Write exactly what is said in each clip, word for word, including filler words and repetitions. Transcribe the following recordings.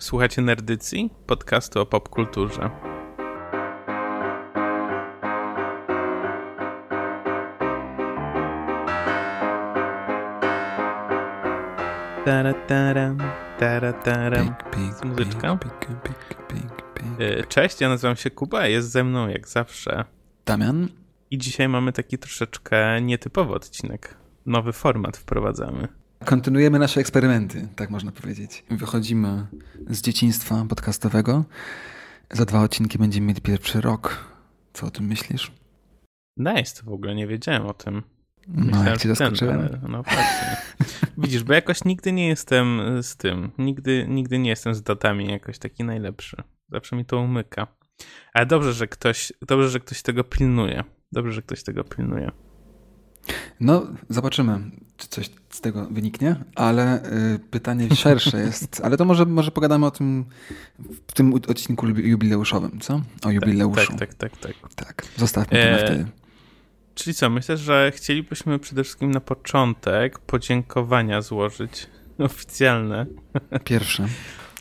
Słuchacie Nerdycji, podcastu o popkulturze. Tara-taram, tara-taram. Muzyczka. Cześć, ja nazywam się Kuba, jest ze mną jak zawsze Damian. I dzisiaj mamy taki troszeczkę nietypowy odcinek. Nowy format wprowadzamy. Kontynuujemy nasze eksperymenty, tak można powiedzieć. Wychodzimy z dzieciństwa podcastowego. Za dwa odcinki będziemy mieli pierwszy rok. Co o tym myślisz? Nice, to w ogóle nie wiedziałem o tym. Myślałem, no, jak cię zaskoczyłem. Ten, ale, no właśnie. Widzisz, bo jakoś nigdy nie jestem z tym. Nigdy, nigdy nie jestem z datami jakoś taki najlepszy. Zawsze mi to umyka. Ale dobrze, że ktoś, dobrze, że ktoś tego pilnuje. Dobrze, że ktoś tego pilnuje. No, zobaczymy, czy coś z tego wyniknie, ale y, pytanie szersze jest, ale to może, może pogadamy o tym w tym odcinku jubileuszowym, co? O jubileuszu. Tak, tak, tak. tak, tak. tak zostawmy to na e, wtedy. Czyli co, myślę, że chcielibyśmy przede wszystkim na początek podziękowania złożyć oficjalne. Pierwsze.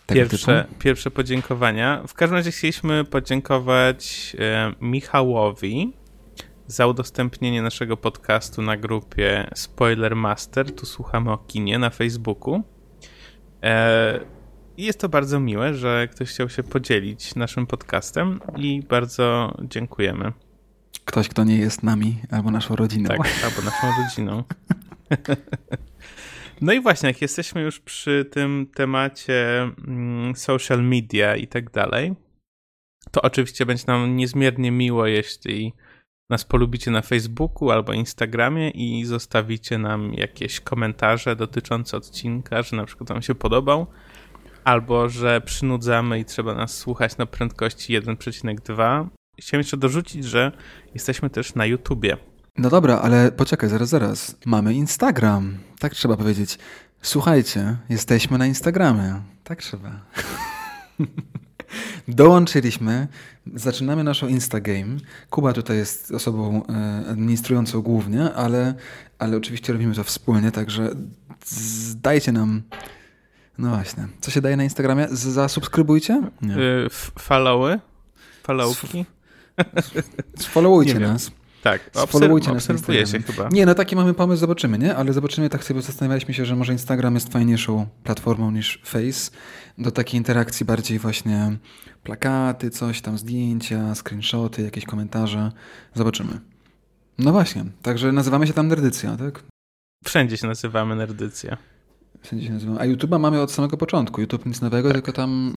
Pierwsze, pierwsze podziękowania. W każdym razie chcieliśmy podziękować e, Michałowi za udostępnienie naszego podcastu na grupie Spoiler Master. Tu słuchamy o kinie na Facebooku. E, jest to bardzo miłe, że ktoś chciał się podzielić naszym podcastem i bardzo dziękujemy. Ktoś, kto nie jest nami albo naszą rodziną. Tak, albo naszą rodziną. No i właśnie, jak jesteśmy już przy tym temacie social media i tak dalej, to oczywiście będzie nam niezmiernie miło, jeśli nas polubicie na Facebooku albo Instagramie i zostawicie nam jakieś komentarze dotyczące odcinka, że na przykład wam się podobał, albo że przynudzamy i trzeba nas słuchać na prędkości jeden przecinek dwa. Chciałem jeszcze dorzucić, że jesteśmy też na YouTubie. No dobra, ale poczekaj, zaraz, zaraz. Mamy Instagram. Tak trzeba powiedzieć. Słuchajcie, jesteśmy na Instagramie. Tak trzeba. Dołączyliśmy, zaczynamy naszą Instagame. Kuba tutaj jest osobą administrującą głównie, ale, ale oczywiście robimy to wspólnie, także dajcie nam... No właśnie. Co się daje na Instagramie? Zasubskrybujcie? Nie. Yy, followy? Followki? Followujcie nas. Tak, obserwujcie nas na Instagramie. Chyba. Nie, no taki mamy pomysł, zobaczymy, nie? Ale zobaczymy, tak sobie zastanawialiśmy się, że może Instagram jest fajniejszą platformą niż Face. Do takiej interakcji bardziej właśnie plakaty, coś tam, zdjęcia, screenshoty, jakieś komentarze. Zobaczymy. No właśnie, także nazywamy się tam Nerdycja, tak? Wszędzie się nazywamy Nerdycja. Wszędzie się nazywamy. A YouTube'a mamy od samego początku. YouTube nic nowego, tak. Tylko tam...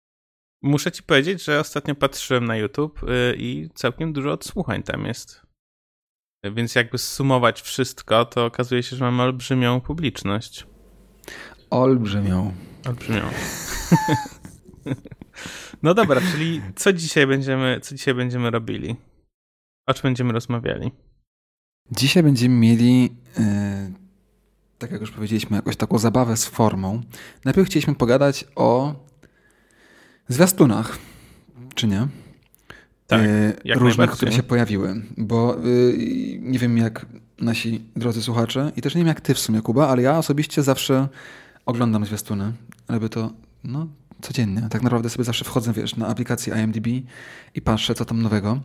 Muszę ci powiedzieć, że ostatnio patrzyłem na YouTube i całkiem dużo odsłuchań tam jest. Więc jakby zsumować wszystko, to okazuje się, że mamy olbrzymią publiczność. Olbrzymią. Olbrzymią. No dobra, czyli co dzisiaj będziemy, co dzisiaj będziemy robili? O czym będziemy rozmawiali? Dzisiaj będziemy mieli, yy, tak jak już powiedzieliśmy, jakąś taką zabawę z formą. Najpierw chcieliśmy pogadać o zwiastunach, czy nie? Tak, różnych, które się pojawiły, bo yy, nie wiem jak nasi drodzy słuchacze i też nie wiem jak ty w sumie, Kuba, ale ja osobiście zawsze oglądam zwiastuny, robię to no, codziennie. Tak naprawdę sobie zawsze wchodzę, wiesz, na aplikację I M D B i patrzę, co tam nowego.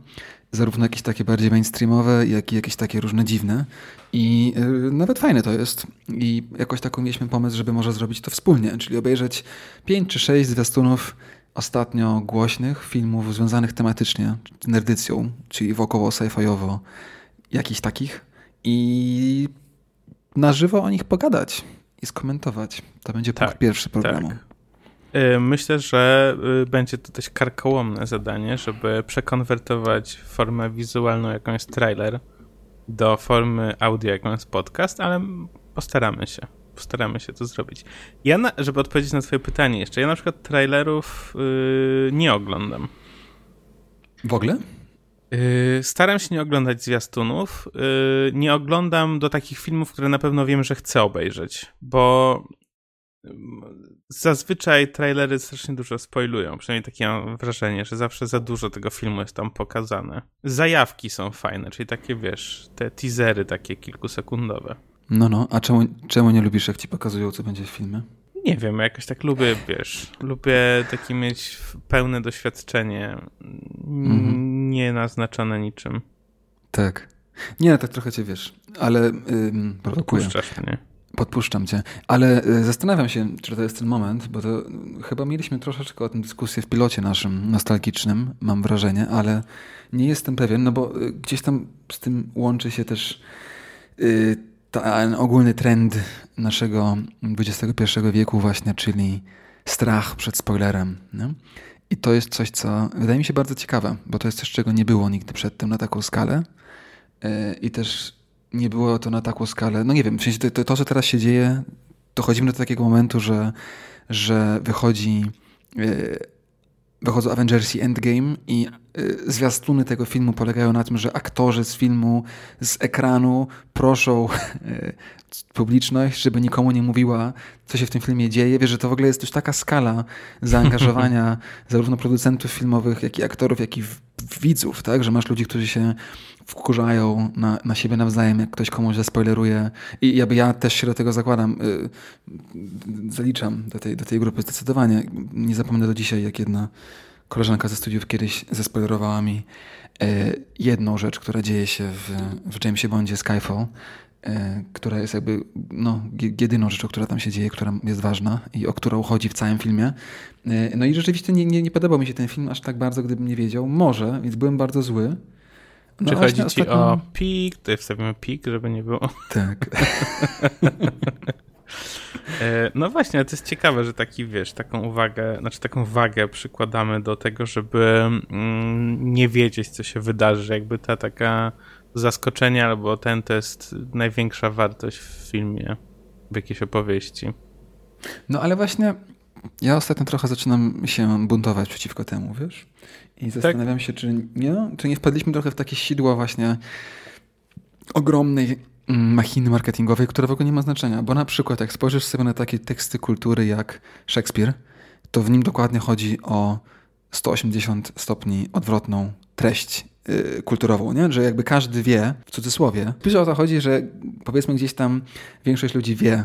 Zarówno jakieś takie bardziej mainstreamowe, jak i jakieś takie różne dziwne. I yy, nawet fajne to jest. I jakoś taką mieliśmy pomysł, żeby może zrobić to wspólnie, czyli obejrzeć pięć czy sześć zwiastunów ostatnio głośnych filmów związanych tematycznie z nerdycją, czyli wokoło sci-fiowo jakichś takich i na żywo o nich pogadać i skomentować. To będzie tak, punkt pierwszy programu. Tak. Myślę, że będzie to też karkołomne zadanie, żeby przekonwertować formę wizualną, jaką jest trailer, do formy audio, jaką jest podcast, ale postaramy się. Postaramy się to zrobić. Ja, na, żeby odpowiedzieć na twoje pytanie jeszcze, ja na przykład trailerów yy, nie oglądam. W ogóle? Yy, staram się nie oglądać zwiastunów. Yy, nie oglądam do takich filmów, które na pewno wiem, że chcę obejrzeć, bo zazwyczaj trailery strasznie dużo spoilują. Przynajmniej takie mam wrażenie, że zawsze za dużo tego filmu jest tam pokazane. Zajawki są fajne, czyli takie, wiesz, te teasery takie kilkusekundowe. No, no. A czemu, czemu nie lubisz, jak ci pokazują, co będzie w filmie? nie wiem, jakoś tak lubię, wiesz, lubię takie mieć pełne doświadczenie, mhm. nie naznaczone niczym. Tak. Nie, tak trochę cię wiesz, ale... Ym, Podpuszczasz mnie. Podpuszczam cię, ale zastanawiam się, czy to jest ten moment, bo to chyba mieliśmy troszeczkę o tym dyskusję w pilocie naszym nostalgicznym, mam wrażenie, ale nie jestem pewien, no bo gdzieś tam z tym łączy się też yy, ten ogólny trend naszego dwudziestego pierwszego wieku właśnie, czyli strach przed spoilerem. Nie? I to jest coś, co wydaje mi się bardzo ciekawe, bo to jest coś, czego nie było nigdy przedtem na taką skalę yy, i też nie było to na taką skalę. No nie wiem, w sensie to, to, to, co teraz się dzieje, dochodzimy do takiego momentu, że, że wychodzi, yy, wychodzą Avengers: Endgame i yy, zwiastuny tego filmu polegają na tym, że aktorzy z filmu, z ekranu proszą yy, publiczność, żeby nikomu nie mówiła, co się w tym filmie dzieje. Wiesz, że to w ogóle jest już taka skala zaangażowania zarówno producentów filmowych, jak i aktorów, jak i w, w widzów, tak? Że masz ludzi, którzy się wkurzają na, na siebie nawzajem, jak ktoś komuś zaspoileruje. I ja, ja też się do tego zakładam, yy, zaliczam do tej, do tej grupy zdecydowanie. Nie zapomnę do dzisiaj, jak jedna koleżanka ze studiów kiedyś zaspoilerowała mi yy, jedną rzecz, która dzieje się w, w Jamesie Bondzie Skyfall, yy, która jest jakby no, jedyną rzeczą, która tam się dzieje, która jest ważna i o którą chodzi w całym filmie. Yy, no i rzeczywiście nie, nie, nie podobał mi się ten film aż tak bardzo, gdybym nie wiedział. Może, więc byłem bardzo zły. No czy chodzi ci ostatnio... o pik? Tutaj wstawimy pik, żeby nie było. Tak. No właśnie, ale to jest ciekawe, że taki, wiesz, taką uwagę, znaczy taką wagę przykładamy do tego, żeby nie wiedzieć, co się wydarzy. Jakby ta taka zaskoczenie albo ten to jest największa wartość w filmie, w jakiejś opowieści. No ale właśnie ja ostatnio trochę zaczynam się buntować przeciwko temu, wiesz? I zastanawiam tak. się, czy nie, czy nie wpadliśmy trochę w takie sidła właśnie ogromnej machiny marketingowej, która w ogóle nie ma znaczenia. Bo na przykład jak spojrzysz sobie na takie teksty kultury jak Szekspir, to w nim dokładnie chodzi o sto osiemdziesiąt stopni odwrotną treść yy, kulturową, nie? Że jakby każdy wie, w cudzysłowie. Pisze o to chodzi, że powiedzmy gdzieś tam większość ludzi wie,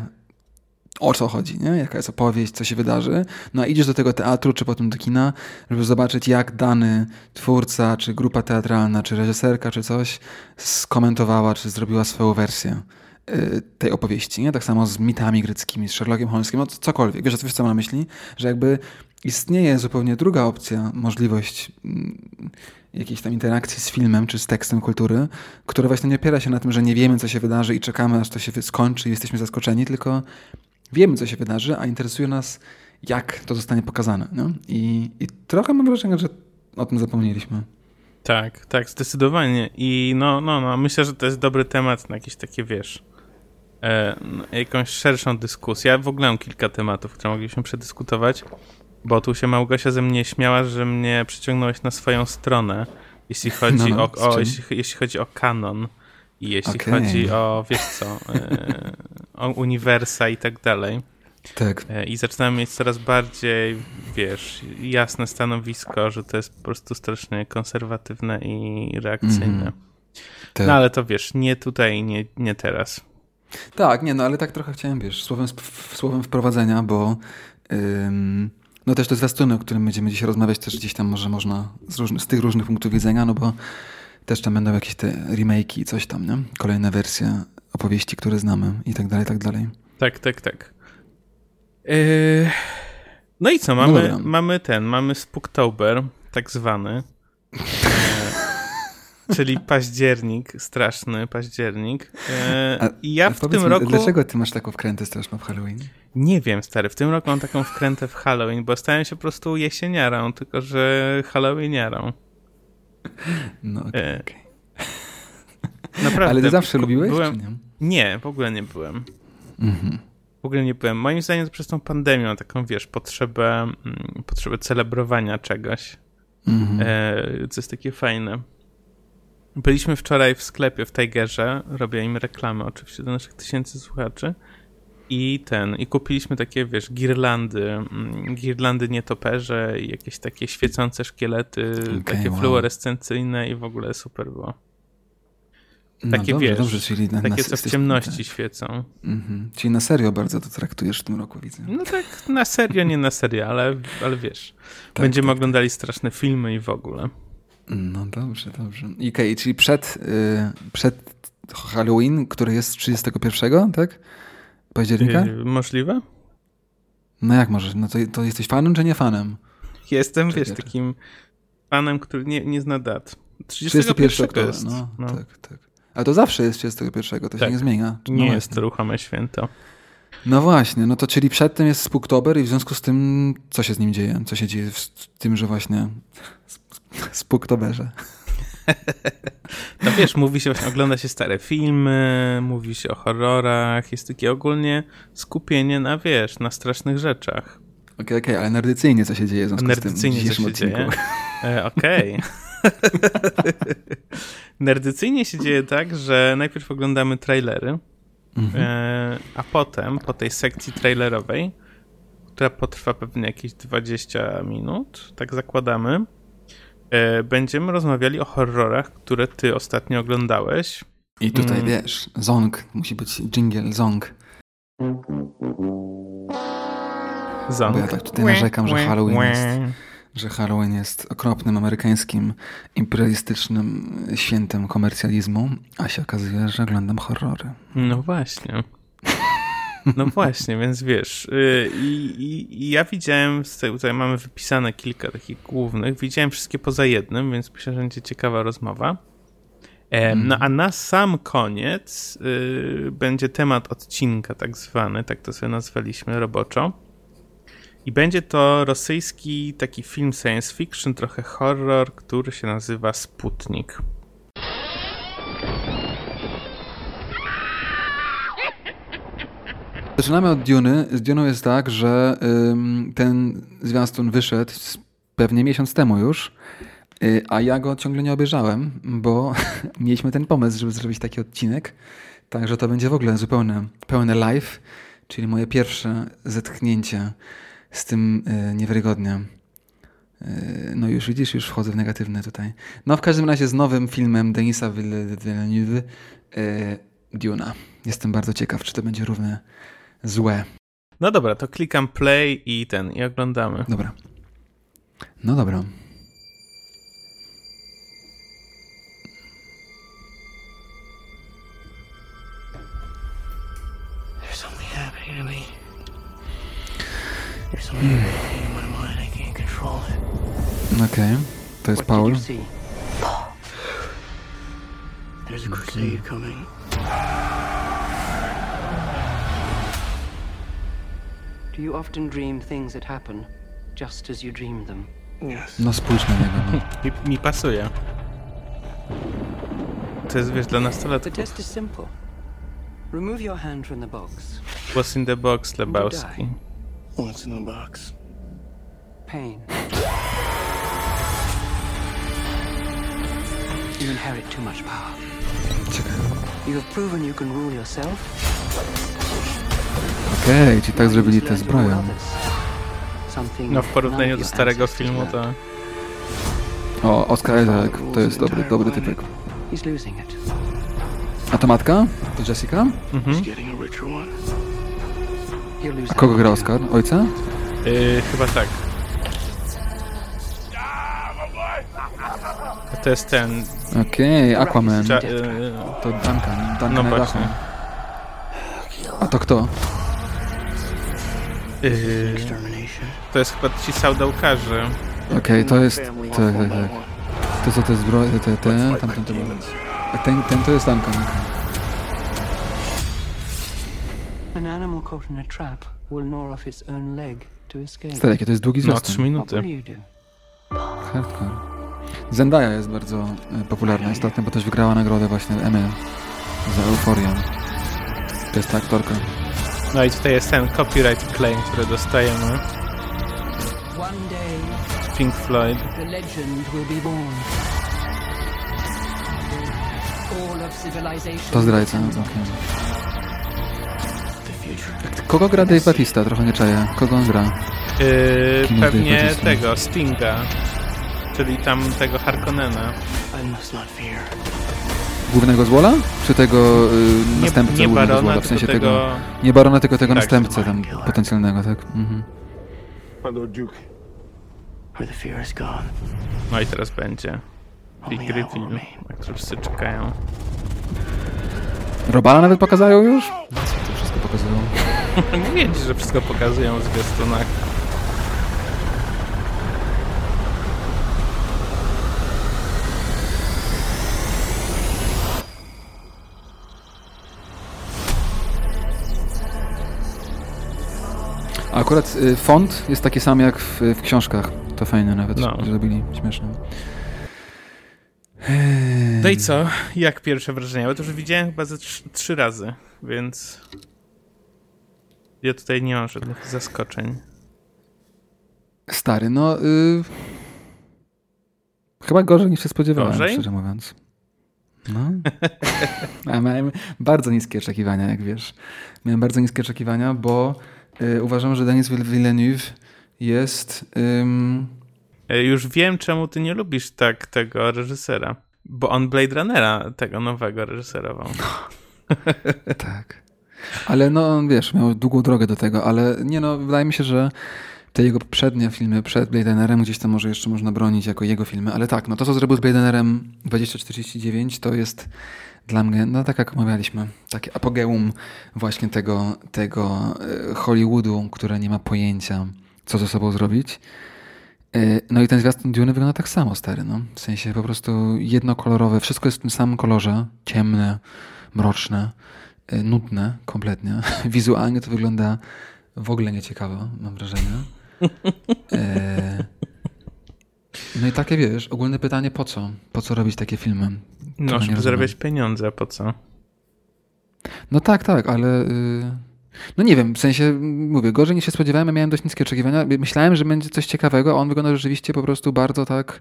o co chodzi, nie? Jaka jest opowieść, co się wydarzy. No a idziesz do tego teatru, czy potem do kina, żeby zobaczyć, jak dany twórca, czy grupa teatralna, czy reżyserka, czy coś skomentowała, czy zrobiła swoją wersję y, tej opowieści, nie? Tak samo z mitami greckimi, z Sherlockiem Holmesem, no cokolwiek. Wiesz, co mam na myśli? Że jakby istnieje zupełnie druga opcja, możliwość mm, jakiejś tam interakcji z filmem czy z tekstem kultury, która właśnie nie opiera się na tym, że nie wiemy, co się wydarzy i czekamy, aż to się skończy i jesteśmy zaskoczeni, tylko wiemy, co się wydarzy, a interesuje nas, jak to zostanie pokazane. No? I, I trochę mam wrażenie, że o tym zapomnieliśmy. Tak, tak, zdecydowanie. I no, no, no, myślę, że to jest dobry temat na jakieś takie, wiesz, e, jakąś szerszą dyskusję. Ja w ogóle mam kilka tematów, które mogliśmy przedyskutować, bo tu się Małgosia ze mnie śmiała, że mnie przyciągnąłeś na swoją stronę, jeśli chodzi, no, no, o, o, jeśli, jeśli chodzi o kanon. I jeśli okay. chodzi o, wiesz co, e, o uniwersa i tak dalej. Tak. E, I zaczynam mieć coraz bardziej, wiesz, jasne stanowisko, że to jest po prostu strasznie konserwatywne i reakcyjne. Mm. Tak. No ale to wiesz, nie tutaj, nie, nie teraz. Tak, nie, no ale tak trochę chciałem, wiesz, słowem, słowem wprowadzenia, bo ym, no też te zwiastuny, o którym będziemy dziś rozmawiać, też gdzieś tam może można z, różny, z tych różnych punktów widzenia, no bo też tam będą jakieś te remake'i i coś tam, nie? Kolejne wersje opowieści, które znamy i tak dalej, i tak dalej. Tak, tak, tak. Yy... No i co? Mamy, no mamy ten, mamy Spooktober, tak zwany. e, czyli październik, straszny październik. E, a, I ja a w tym roku... Dlaczego ty masz taką wkrętę straszną w Halloween? Nie wiem, stary. W tym roku mam taką wkrętę w Halloween, bo stałem się po prostu jesieniarą, tylko że halloweeniarą. No, okay, okay. Naprawdę. Ale ty zawsze lubiłeś, byłem... czy nie? Nie, w ogóle nie byłem. Mm-hmm. W ogóle nie byłem. Moim zdaniem to przez tą pandemię taką, wiesz, potrzebę, potrzebę celebrowania czegoś, mm-hmm. e, co jest takie fajne. Byliśmy wczoraj w sklepie w Tigerze, robię im reklamę oczywiście do naszych tysięcy słuchaczy i ten, i kupiliśmy takie, wiesz, girlandy, girlandy nietoperze i jakieś takie świecące szkielety, okay, takie wow. fluorescencyjne i w ogóle super było. No takie dobrze, wiesz, dobrze, czyli na, takie na, co w ciemności tak. świecą. Mhm. Czyli na serio bardzo to traktujesz w tym roku, widzę. No tak, na serio, nie na serio, ale, ale wiesz, tak, będziemy tak, oglądali tak. straszne filmy i w ogóle. No dobrze, dobrze. I okay, czyli przed, yy, przed Halloween, który jest trzydziestego pierwszego, tak? Października? Yy, możliwe? No jak możesz? No to, to jesteś fanem czy nie fanem? Jestem, czy wiesz, wiecie? Takim fanem, który nie, nie zna dat. trzydziestego pierwszego jest. No, no. Tak, tak. Ale to zawsze jest trzydziestego pierwszego, to tak. się nie zmienia. No nie właśnie. Jest to ruchome święto. No właśnie, no to czyli przed tym jest Spooktober i w związku z tym, co się z nim dzieje? Co się dzieje z tym, że właśnie Spooktoberze? No wiesz, mówi się, właśnie ogląda się stare filmy, mówi się o horrorach, jest takie ogólnie skupienie na, wiesz, na strasznych rzeczach. Okej, okay, okej, okay, ale nerdycyjnie co się dzieje w związku nerdycyjnie z tym dzisiejszym odcinku? E, okej. Okay. Nerdycyjnie się dzieje tak, że najpierw oglądamy trailery, mhm. e, a potem po tej sekcji trailerowej, która potrwa pewnie jakieś dwadzieścia minut, tak zakładamy, e, będziemy rozmawiali o horrorach, które ty ostatnio oglądałeś. I tutaj mm. wiesz, zong, musi być dżingiel, zong. Zong. Bo ja tak tutaj narzekam, że Halloween jest... że Halloween jest okropnym amerykańskim, imperialistycznym świętem komercjalizmu, a się okazuje, że oglądam horrory. No właśnie. No właśnie, więc wiesz. I, i, i ja widziałem, tutaj mamy wypisane kilka takich głównych, widziałem wszystkie poza jednym, więc myślę, że będzie ciekawa rozmowa. No a na sam koniec będzie temat odcinka tak zwany, tak to sobie nazwaliśmy roboczo. I będzie to rosyjski taki film science fiction, trochę horror, który się nazywa Sputnik. Zaczynamy od Diuny. Z Diuną jest tak, że ym, ten zwiastun wyszedł pewnie miesiąc temu już, yy, a ja go ciągle nie obejrzałem, bo mieliśmy ten pomysł, żeby zrobić taki odcinek. Także to będzie w ogóle zupełnie pełne live, czyli moje pierwsze zetknięcie z tym y, niewiarygodnie. Y, no już widzisz, już wchodzę w negatywne tutaj. No w każdym razie z nowym filmem Denisa Villeneuve, y, Diuna. Jestem bardzo ciekaw, czy to będzie równie złe. No dobra, to klikam play i ten, i oglądamy. Dobra. No dobra. Hmm. Okej, okay. To jest Paul. Okay. No spójrz na niego. No. Mi, mi pasuje. To jest, wiesz, dla nastolatków. What's in the box, Lebowski? What's in the box? Pain. You inherit too much power. You have proven you can rule yourself. Okej, ci tak zrobili tę zbroję. No w porównaniu do starego filmu to... O, Oscar Isaac, to jest dobry, dobry typek. A ta matka? To Jessica? Mhm. A kogo gra Oscar? Ojca? Yy, chyba tak. To jest ten... Okej, okay, Aquaman. Cza- yy... To Duncan. Duncan no właśnie. A to kto? Yy, to jest chyba ci sałdałkarze. Okej, okay, to jest... Tak, tak, tak. To co, to jest zbroja? Te, te, tamten to był. A ten, ten to jest Duncan. Okay. Stary, jakie to jest długi zwiastun. No, trzy minuty. Hardcore. Zendaya jest bardzo popularna ostatnio, bo też wygrała nagrodę właśnie Emmy za Euforię. To jest ta aktorka. No i tutaj jest ten copyright claim, który dostajemy. Pink Floyd. To zdrajca. Okay. Kogo gra Dave Batista? Trochę nie czaję. Kogo on gra? Yy, pewnie tego, Stinga. Czyli tam tego Harkonnena. głównego złola? Czy tego y, następcę nie, nie głównego barona, złola? W sensie tego... tego... Nie barona, tylko tego tak, następcę tam potencjalnego, tak? Mhm. No i teraz będzie. Big Griffin, jak wszyscy czekają. Robala nawet pokazają już? Co to wszystko pokazują? Mówię ci, że wszystko pokazują w zwiastunach. A akurat y, font jest taki sam jak w, w książkach. To fajne nawet, no. Zrobili śmieszne. No i co? Jak pierwsze wrażenia? Bo to już widziałem chyba ze trz- trzy razy, więc ja tutaj nie mam żadnych zaskoczeń. Stary, no y... chyba gorzej niż się spodziewałem, gorzej? Szczerze mówiąc. No. A miałem bardzo niskie oczekiwania, jak wiesz. Miałem bardzo niskie oczekiwania, bo y, uważam, że Denis Villeneuve jest... Ym... Już wiem, czemu ty nie lubisz tak tego reżysera. Bo on Blade Runnera, tego nowego, reżyserował. No, tak. Ale no, wiesz, miał długą drogę do tego, ale nie no, wydaje mi się, że te jego poprzednie filmy przed Blade Runnerem gdzieś tam może jeszcze można bronić jako jego filmy, ale tak, no to co zrobił z Blade Runnerem dwa tysiące czterdzieści dziewięć to jest dla mnie, no tak jak omawialiśmy, takie apogeum właśnie tego, tego Hollywoodu, które nie ma pojęcia, co ze sobą zrobić. No i ten zwiastun Diuny wygląda tak samo, stary, no. W sensie po prostu jednokolorowe, wszystko jest w tym samym kolorze, ciemne, mroczne, nudne kompletnie. Wizualnie to wygląda w ogóle nieciekawe, mam wrażenie. No i takie, wiesz, ogólne pytanie, po co? Po co robić takie filmy? No, żeby zarabiać pieniądze, a po co? No tak, tak, ale... No nie wiem, w sensie, mówię, gorzej niż się spodziewałem, miałem dość niskie oczekiwania. Myślałem, że będzie coś ciekawego, a on wygląda rzeczywiście po prostu bardzo tak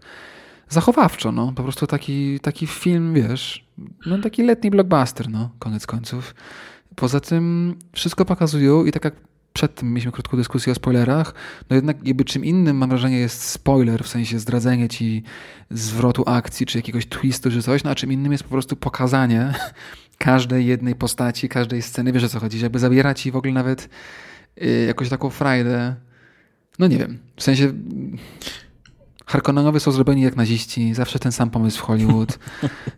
zachowawczo, no. Po prostu taki, taki film, wiesz, no taki letni blockbuster, no, koniec końców. Poza tym wszystko pokazują i tak jak przed tym mieliśmy krótką dyskusję o spoilerach, no jednak jakby czym innym, mam wrażenie, jest spoiler, w sensie zdradzenie ci zwrotu akcji, czy jakiegoś twistu, czy coś, no a czym innym jest po prostu pokazanie każdej jednej postaci, każdej sceny, wiesz o co chodzi, żeby zabiera ci w ogóle nawet y, jakąś taką frajdę. No nie wiem, w sensie Harkonnenowie są zrobieni jak naziści, zawsze ten sam pomysł w Hollywood.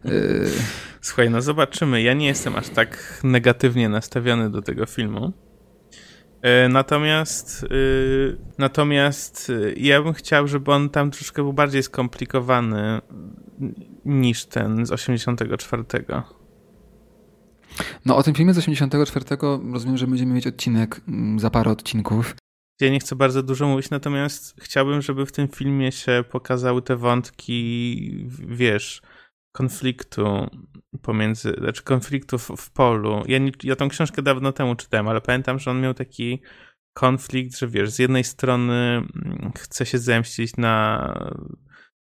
y... Słuchaj, no zobaczymy. Ja nie jestem aż tak negatywnie nastawiony do tego filmu. Y, natomiast y, natomiast y, ja bym chciał, żeby on tam troszkę był bardziej skomplikowany niż ten z osiemdziesiątego czwartego. No o tym filmie z osiemdziesiątego czwartego rozumiem, że będziemy mieć odcinek za parę odcinków. Ja nie chcę bardzo dużo mówić, natomiast chciałbym, żeby w tym filmie się pokazały te wątki, wiesz, konfliktu pomiędzy, znaczy konfliktów w polu. Ja, nie, ja tą książkę dawno temu czytałem, ale pamiętam, że on miał taki konflikt, że wiesz, z jednej strony chce się zemścić na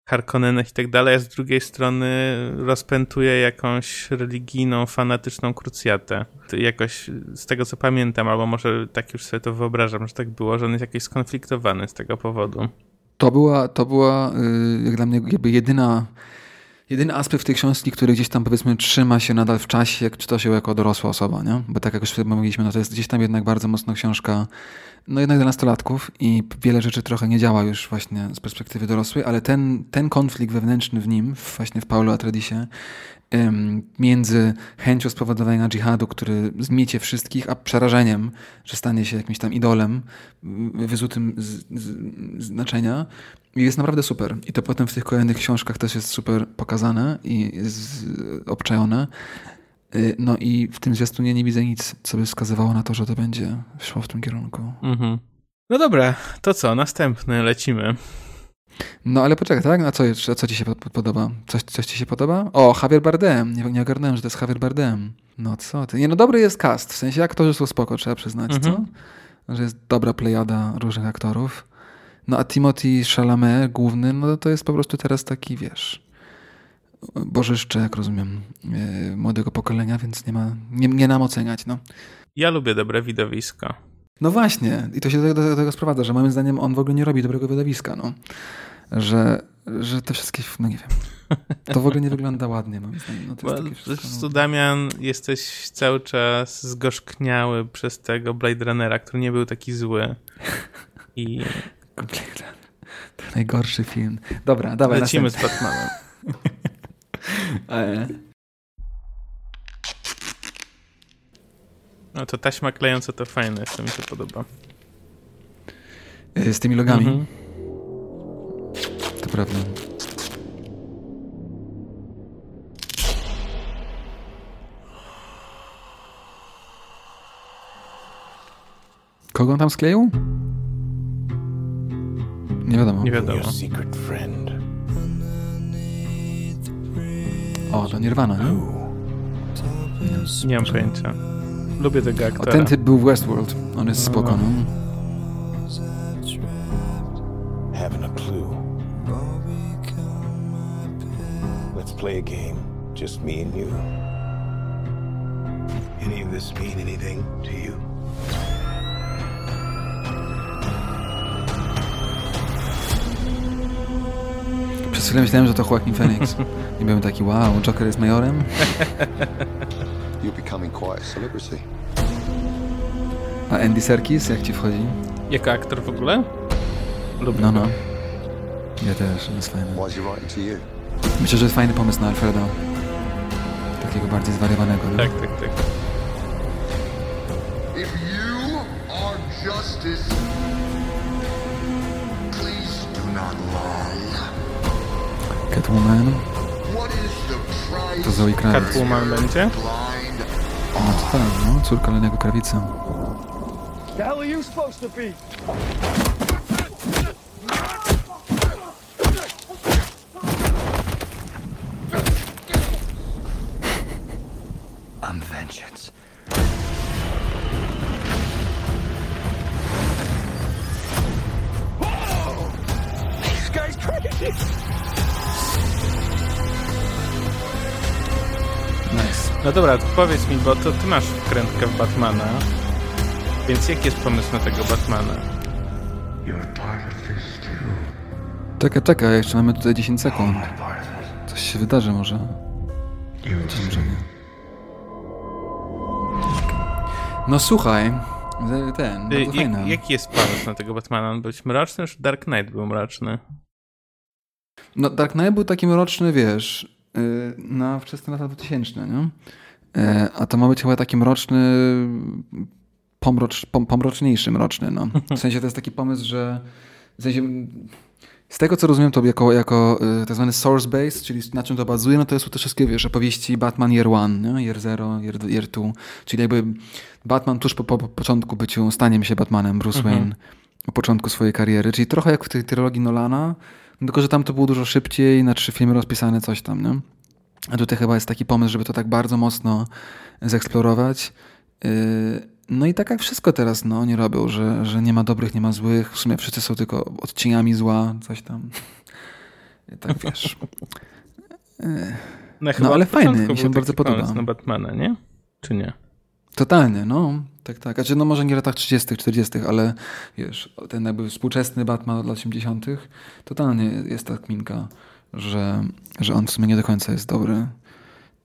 Harkonnenach i tak dalej, a z drugiej strony rozpętuje jakąś religijną, fanatyczną krucjatę. Jakoś z tego, co pamiętam, albo może tak już sobie to wyobrażam, że tak było, że on jest jakiś skonfliktowany z tego powodu. To była, to była jak dla mnie jakby jedyna, jedyny aspekt w tej książki, który gdzieś tam powiedzmy trzyma się nadal w czasie, jak czyta się jako dorosła osoba, nie? Bo tak jak już mówiliśmy, no to jest gdzieś tam jednak bardzo mocno książka, no jednak dla nastolatków i wiele rzeczy trochę nie działa już właśnie z perspektywy dorosłej, ale ten, ten konflikt wewnętrzny w nim, właśnie w Paulo Atredisie, między chęcią spowodowania dżihadu, który zmiecie wszystkich, a przerażeniem, że stanie się jakimś tam idolem wyzutym z, z, znaczenia, jest naprawdę super. I to potem w tych kolejnych książkach też jest super pokazane i z, obczajone. No i w tym zwiastunie nie widzę nic, co by wskazywało na to, że to będzie szło w tym kierunku. Mhm. No dobra, to co? Następny, lecimy. No ale poczekaj, tak? A co, a co ci się podoba? Coś, coś ci się podoba? O, Javier Bardem. Nie, nie ogarnąłem, że to jest Javier Bardem. No co ty? Nie, no dobry jest cast. W sensie aktorzy są spoko, trzeba przyznać, mhm. co? Że jest dobra plejada różnych aktorów. No a Timothée Chalamet, główny, no to jest po prostu teraz taki, wiesz... bożyszcze, jak rozumiem, yy, młodego pokolenia, więc nie ma, nie, nie nam oceniać, no. Ja lubię dobre widowisko. No właśnie, i to się do, do, do tego sprowadza, że moim zdaniem on w ogóle nie robi dobrego widowiska, no. Że, że te wszystkie, no nie wiem. To w ogóle nie wygląda ładnie, moim zdaniem. No to jest takie wszystko... Damian, jesteś cały czas zgorzkniały przez tego Blade Runnera, który nie był taki zły. I... Blade Runner. To najgorszy film. Dobra, dawaj. Lecimy z Batmanem. No to taśma klejąca to fajne, to mi się podoba. Z tymi logami? Mhm. To prawda. Kogo on tam skleił? Nie wiadomo. Nie wiadomo. O, to Nirvana, nie? Nie, nie mam pojęcia. Lubię tego aktora. O, ten typ był w Westworld. On jest spoko, no. Play a game, just me and you. Any of this mean anything to you? Przez chwilę myślałem, że to Joaquin Phoenix. I byłem taki, wow, Joker jest majorem. You're becoming quite celebrity. A Andy Serkis, jak ci wchodzi? Jako aktor w ogóle? Lubię. No, no. Ja też, jest fajny. Myślę, że jest fajny pomysł na Alfreda. Takiego bardziej zwariowanego. Tak, tak, tak. If you are justice, please do not lie. Catwoman. To Zoe Kravitz. Catwoman będzie? O, to tak, no, córka Leniego Krawica. The hell are you supposed to be? No dobra, to powiedz mi, bo to ty masz wkrętkę w Batmana, więc jaki jest pomysł na tego Batmana? Czekaj, czekaj, jeszcze mamy tutaj dziesięć sekund. Coś się wydarzy może. Dobrze, nie. No słuchaj, ten, bardzo y- fajny. Jaki jest pomysł na tego Batmana? On być mroczny, już Dark Knight był mroczny. No Dark Knight był taki mroczny, wiesz... na wczesne lata dwutysięczne, nie? A to ma być chyba taki mroczny, pomrocz, pom, pomroczniejszy mroczny, no. W sensie to jest taki pomysł, że w sensie, z tego co rozumiem to jako, jako tak zwany source base, czyli na czym to bazuje, no to jest te wszystkie, wiesz, opowieści Batman Year One, nie? Year Zero, Year, year Two, czyli jakby Batman tuż po, po początku byciu, staniem się Batmanem, Bruce Wayne, mhm. po początku swojej kariery, czyli trochę jak w tej trylogii Nolana, tylko że tam to było dużo szybciej, na trzy filmy rozpisane coś tam, nie? A tutaj chyba jest taki pomysł, żeby to tak bardzo mocno zeksplorować. No i tak jak wszystko teraz, no, oni robią, że, że nie ma dobrych, nie ma złych, w sumie wszyscy są tylko odcieniami zła, coś tam. Tak, wiesz. No, no ale fajny, mi się bardzo podoba. Na Batmana, nie? Czy nie? Totalnie, no. Tak, tak. Znaczy, no może nie w latach trzydziestych, czterdziestych, ale wiesz, ten jakby współczesny Batman od lat osiemdziesiątych, totalnie jest ta kminka, że, że on w sumie nie do końca jest dobry.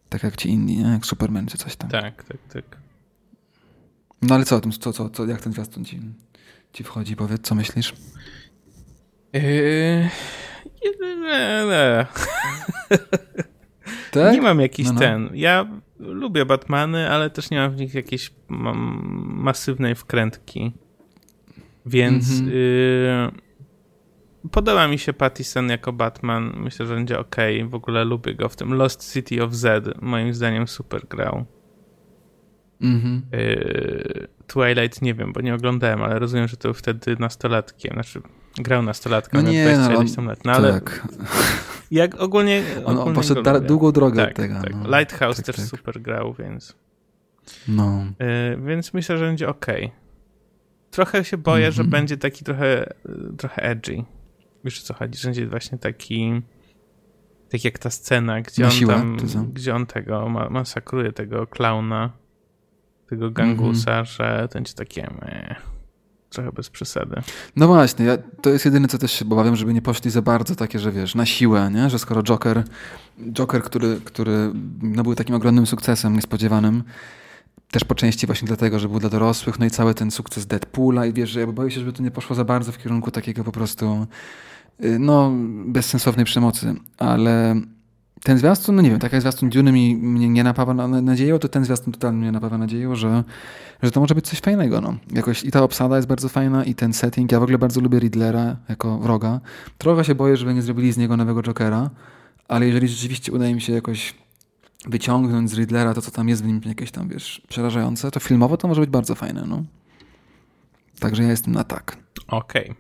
Tak jak ci inni, nie? Jak Superman czy coś tam. Tak, tak, tak. No ale co o tym, co, co, co, jak ten zwiastun ci, ci wchodzi? Powiedz, co myślisz? Yy... Nie, nie. Tak? Nie mam jakiś no, no. ten... Ja lubię Batmany, ale też nie mam w nich jakiejś mam masywnej wkrętki. Więc mm-hmm. yy, podoba mi się Pattinson jako Batman. Myślę, że będzie okej. Okay. W ogóle lubię go w tym. Lost City of Z moim zdaniem super grał. Mm-hmm. Yy, Twilight nie wiem, bo nie oglądałem, ale rozumiem, że to był wtedy nastolatkiem. Znaczy grał nastolatkiem. No nie, dwadzieścia, no, tam lat. No tak. Ale... Jak ogólnie... On, ogólnie on poszedł da, długą drogę tak, od tego. Tak. No. Lighthouse tak, też tak. super grał, więc... No. Yy, więc myślę, że będzie okej. Okay. Trochę się boję, mm-hmm. że będzie taki trochę, trochę edgy. Wiesz o co chodzi? Że będzie właśnie taki... Tak jak ta scena, gdzie, on, siłę, tam, gdzie on tego ma, masakruje, tego klauna, tego gangusa, mm-hmm. że to będzie takie... Meh. trochę bez przesady. No właśnie, ja, to jest jedyne, co też się obawiam, żeby nie poszli za bardzo takie, że wiesz, na siłę, nie? Że skoro Joker, Joker, który, który no, był takim ogromnym sukcesem niespodziewanym, też po części właśnie dlatego, że był dla dorosłych, no i cały ten sukces Deadpoola i wiesz, że ja boję się, żeby to nie poszło za bardzo w kierunku takiego po prostu no, bezsensownej przemocy, ale ten zwiastun, no nie wiem, tak jak zwiastun Diuny mi, mnie nie napawa na, na, nadzieją, to ten zwiastun totalnie mnie napawa nadzieją, że, że to może być coś fajnego. No. Jakoś i ta obsada jest bardzo fajna i ten setting. Ja w ogóle bardzo lubię Riddlera jako wroga. Trochę się boję, żeby nie zrobili z niego nowego Jokera, ale jeżeli rzeczywiście udaje mi się jakoś wyciągnąć z Riddlera to, co tam jest w nim jakieś tam, wiesz, przerażające, to filmowo to może być bardzo fajne. No. Także ja jestem na tak. Okej. Okay.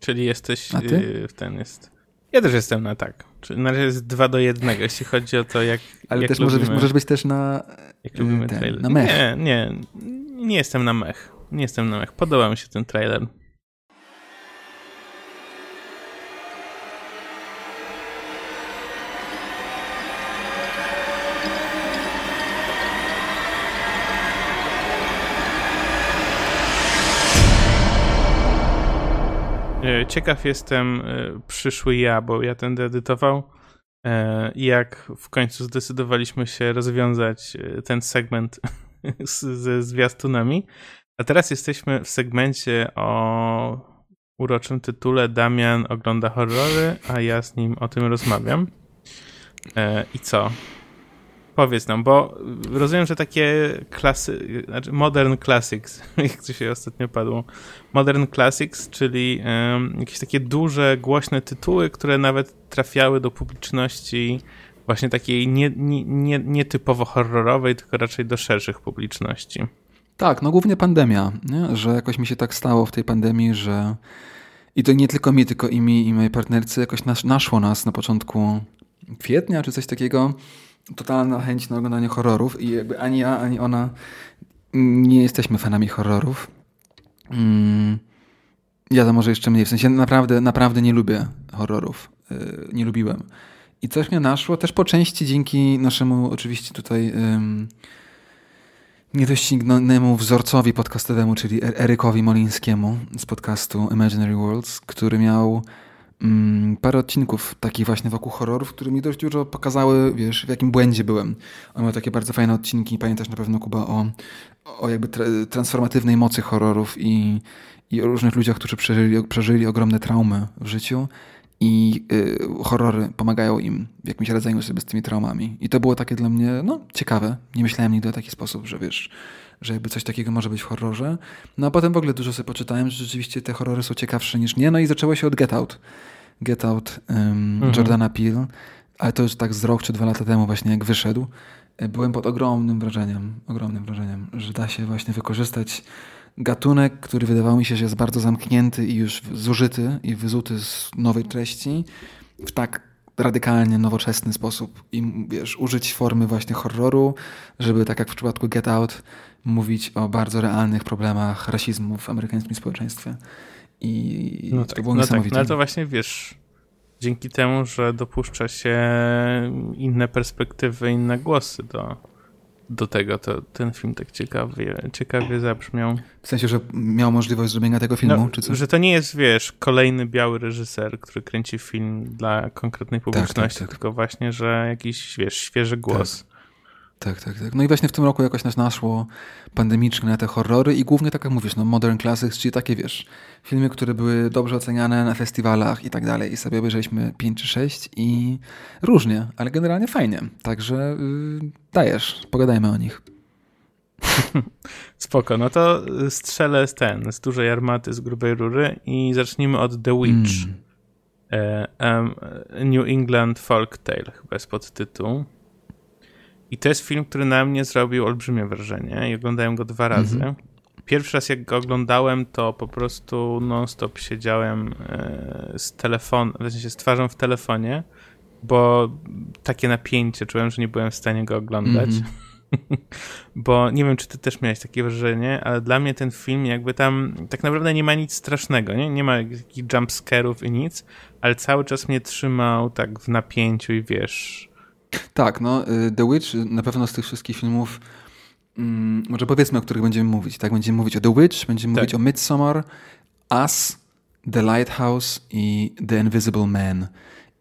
Czyli jesteś yy, ten jest... Ja też jestem na tak. Czyli na razie jest dwa do jednego, jeśli chodzi o to, jak ale jak też lubimy, możesz, możesz być też na jak lubimy ten, trailer. Na mech. Nie, nie. Nie jestem na mech. Nie jestem na mech. Podoba mi się ten trailer. Ciekaw jestem, przyszły ja, bo ja ten edytował, jak w końcu zdecydowaliśmy się rozwiązać ten segment ze zwiastunami. A teraz jesteśmy w segmencie o uroczym tytule Damian ogląda horrory, a ja z nim o tym rozmawiam. I co? Powiedz nam, bo rozumiem, że takie klasy, znaczy modern classics, jak to się ostatnio padło, modern classics, czyli um, jakieś takie duże, głośne tytuły, które nawet trafiały do publiczności właśnie takiej nie, nie, nie, nie typowo horrorowej, tylko raczej do szerszych publiczności. Tak, no głównie pandemia, nie? Że jakoś mi się tak stało w tej pandemii, że i to nie tylko mi, tylko i mi, i mojej partnerce jakoś nas, naszło nas na początku kwietnia czy coś takiego, totalna chęć na oglądanie horrorów i jakby ani ja, ani ona nie jesteśmy fanami horrorów. Mm. Ja to może jeszcze mniej, w sensie naprawdę, naprawdę nie lubię horrorów. Yy, nie lubiłem. I coś mnie naszło też po części dzięki naszemu oczywiście tutaj yy, niedoścignonemu wzorcowi podcastowemu, czyli Erykowi Molińskiemu z podcastu Imaginary Worlds, który miał parę odcinków takich właśnie wokół horrorów, które mi dość dużo pokazały, wiesz, w jakim błędzie byłem. On miał takie bardzo fajne odcinki, pamiętasz na pewno, Kuba, o, o jakby tra- transformatywnej mocy horrorów i, i o różnych ludziach, którzy przeżyli, przeżyli ogromne traumy w życiu i y, horrory pomagają im w jakimś radzeniu sobie z tymi traumami. I to było takie dla mnie, no, ciekawe. Nie myślałem nigdy w taki sposób, że wiesz, że jakby coś takiego może być w horrorze. No a potem w ogóle dużo sobie poczytałem, że rzeczywiście te horrory są ciekawsze niż nie. No i zaczęło się od Get Out. Get Out um, mhm. Jordana Peele. Ale to już tak z rok czy dwa lata temu właśnie, jak wyszedł. Byłem pod ogromnym wrażeniem, ogromnym wrażeniem, że da się właśnie wykorzystać gatunek, który wydawało mi się, że jest bardzo zamknięty i już zużyty i wyzuty z nowej treści w tak radykalnie nowoczesny sposób i wiesz, użyć formy właśnie horroru, żeby tak jak w przypadku Get Out mówić o bardzo realnych problemach rasizmu w amerykańskim społeczeństwie. I no to tak, było no niesamowite. Tak, no to właśnie wiesz, dzięki temu, że dopuszcza się inne perspektywy, inne głosy do, do tego, to ten film tak ciekawie, ciekawie zabrzmiał. W sensie, że miał możliwość zrobienia tego filmu? No, czy co? Że to nie jest, wiesz, kolejny biały reżyser, który kręci film dla konkretnej publiczności, tak, tak, tak. Tylko właśnie, że jakiś, wiesz, świeży głos. Tak. Tak, tak, tak. No i właśnie w tym roku jakoś nas naszło pandemicznie na te horrory i głównie tak jak mówisz, no modern classics, czyli takie wiesz, filmy, które były dobrze oceniane na festiwalach i tak dalej i sobie obejrzeliśmy pięć czy sześć i różnie, ale generalnie fajnie. Także yy, dajesz, pogadajmy o nich. Spoko, no to strzelę z ten, z dużej armaty, z grubej rury i zacznijmy od The Witch. Mm. Um, New England Folktale chyba jest podtytuł. I to jest film, który na mnie zrobił olbrzymie wrażenie i oglądałem go dwa razy. Mm-hmm. Pierwszy raz jak go oglądałem, to po prostu non-stop siedziałem z telefonem, w sensie z twarzą w telefonie, bo takie napięcie czułem, że nie byłem w stanie go oglądać. Mm-hmm. Bo nie wiem, czy ty też miałeś takie wrażenie, ale dla mnie ten film jakby tam tak naprawdę nie ma nic strasznego, nie, nie ma takich jumpscarów i nic, ale cały czas mnie trzymał tak w napięciu i wiesz... Tak, no The Witch na pewno z tych wszystkich filmów mm, może powiedzmy, o których będziemy mówić. Tak, będziemy mówić o The Witch, będziemy tak. mówić o Midsommar, Us, The Lighthouse i The Invisible Man.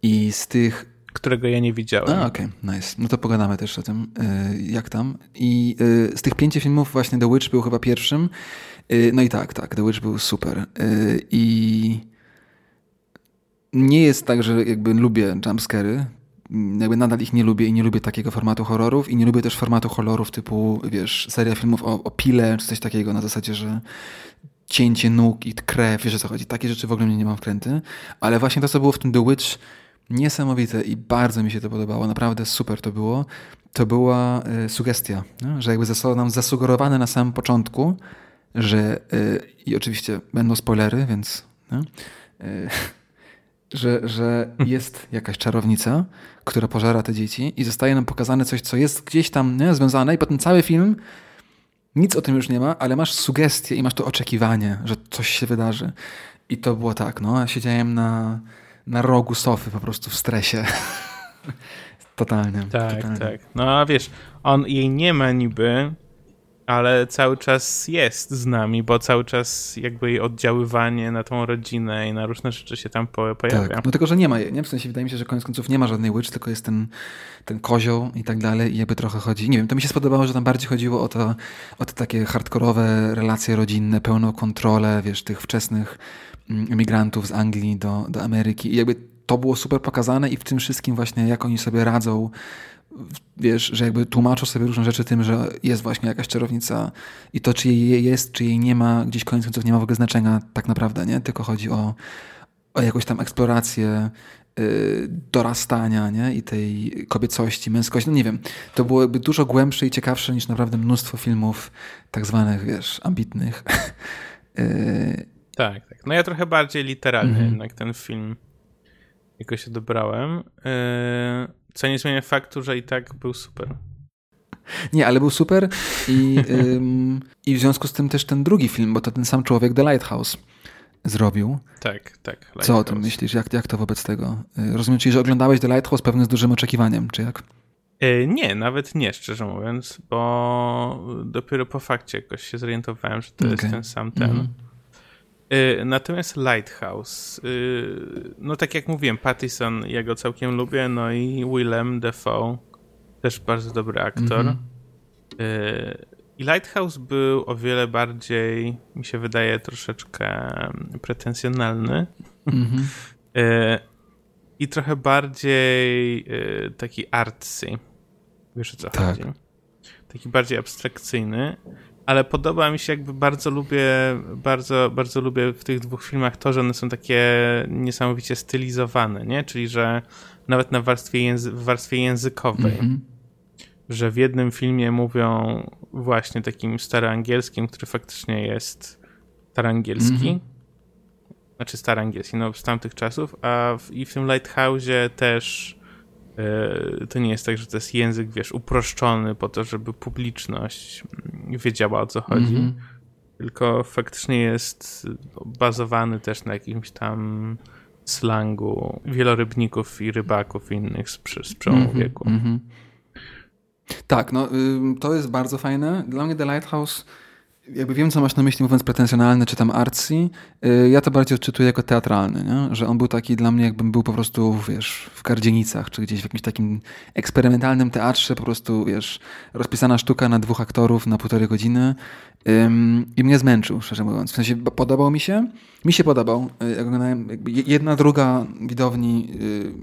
I z tych... Którego ja nie widziałem. A, okej, okay, nice. No to pogadamy też o tym, yy, jak tam. I yy, z tych pięciu filmów właśnie The Witch był chyba pierwszym. Yy, no i tak, tak, The Witch był super. Yy, I nie jest tak, że jakby lubię jumpscary. Jakby nadal ich nie lubię i nie lubię takiego formatu horrorów i nie lubię też formatu horrorów typu, wiesz, seria filmów o, o pile czy coś takiego na zasadzie, że cięcie nóg i krew, wiesz o co chodzi. Takie rzeczy w ogóle mnie nie mam wkręty. Ale właśnie to, co było w tym The Witch, niesamowite i bardzo mi się to podobało. Naprawdę super to było. To była y, sugestia, no? Że jakby zostało nam zasugerowane na samym początku, że y, i oczywiście będą spoilery, więc no, y, że, że jest jakaś czarownica, która pożera te dzieci i zostaje nam pokazane coś, co jest gdzieś tam, nie, związane i potem cały film nic o tym już nie ma, ale masz sugestie i masz to oczekiwanie, że coś się wydarzy. I to było tak, no, ja siedziałem na na rogu sofy po prostu w stresie. Totalnie. Tak, totalnie. tak. No a wiesz, on jej nie ma niby, ale cały czas jest z nami, bo cały czas jakby jej oddziaływanie na tą rodzinę i na różne rzeczy się tam pojawia. Tak, no tylko, że nie ma jej, nie? W sensie wydaje mi się, że koniec końców nie ma żadnej witch, tylko jest ten, ten kozioł i tak dalej i jakby trochę chodzi. Nie wiem, to mi się spodobało, że tam bardziej chodziło o, to, o te takie hardkorowe relacje rodzinne, pełną kontrolę, wiesz, tych wczesnych imigrantów z Anglii do, do Ameryki i jakby to było super pokazane i w tym wszystkim właśnie jak oni sobie radzą, wiesz, że jakby tłumaczą sobie różne rzeczy tym, że jest właśnie jakaś czarownica i to, czy jej jest, czy jej nie ma, gdzieś koniec końców nie ma w ogóle znaczenia tak naprawdę, nie? Tylko chodzi o, o jakąś tam eksplorację yy, dorastania, nie? I tej kobiecości, męskości, no nie wiem, to było jakby dużo głębsze i ciekawsze niż naprawdę mnóstwo filmów tak zwanych, wiesz, ambitnych. yy, Tak, tak. No ja trochę bardziej literalnie mm-hmm. jednak ten film jakoś odebrałem, yy, co nie zmienia faktu, że i tak był super. Nie, ale był super i, ym, i w związku z tym też ten drugi film, bo to ten sam człowiek The Lighthouse zrobił. Tak, tak. Lighthouse. Co o tym myślisz? Jak, jak to wobec tego? Yy, rozumiem, czyli że oglądałeś The Lighthouse pewnie z dużym oczekiwaniem, czy jak? Yy, nie, nawet nie, szczerze mówiąc, bo dopiero po fakcie jakoś się zorientowałem, że to okay. jest ten sam ten. Mm-hmm. Natomiast Lighthouse, no tak jak mówiłem, Pattinson, ja go całkiem lubię, no i Willem Dafoe, też bardzo dobry aktor. Mm-hmm. I Lighthouse był o wiele bardziej, mi się wydaje, troszeczkę pretensjonalny. Mm-hmm. I trochę bardziej taki artsy, wiesz o co tak. chodzi. Taki bardziej abstrakcyjny. Ale podoba mi się, jakby bardzo lubię, bardzo, bardzo lubię w tych dwóch filmach to, że one są takie niesamowicie stylizowane, nie? Czyli, że nawet na warstwie języ- w warstwie językowej, mm-hmm. że w jednym filmie mówią właśnie takim staroangielskim, który faktycznie jest staroangielski, mm-hmm. znaczy staroangielski, no z tamtych czasów, a w, i w tym Lighthouse'ie też to nie jest tak, że to jest język, wiesz, uproszczony po to, żeby publiczność wiedziała, o co chodzi, mm-hmm. tylko faktycznie jest bazowany też na jakimś tam slangu wielorybników i rybaków i innych z, z przełomu mm-hmm. wieku. Mm-hmm. Tak, no to jest bardzo fajne. Dla mnie The Lighthouse, jakby wiem, co masz na myśli, mówiąc pretensjonalny czy tam artsy, ja to bardziej odczytuję jako teatralny, nie? Że on był taki dla mnie, jakbym był po prostu, wiesz, w Gardzienicach, czy gdzieś w jakimś takim eksperymentalnym teatrze, po prostu, wiesz, rozpisana sztuka na dwóch aktorów na półtorej godziny Ym, i mnie zmęczył, szczerze mówiąc. W sensie podobał mi się, mi się podobał, jak oglądałem, jakby jedna, druga widowni yy,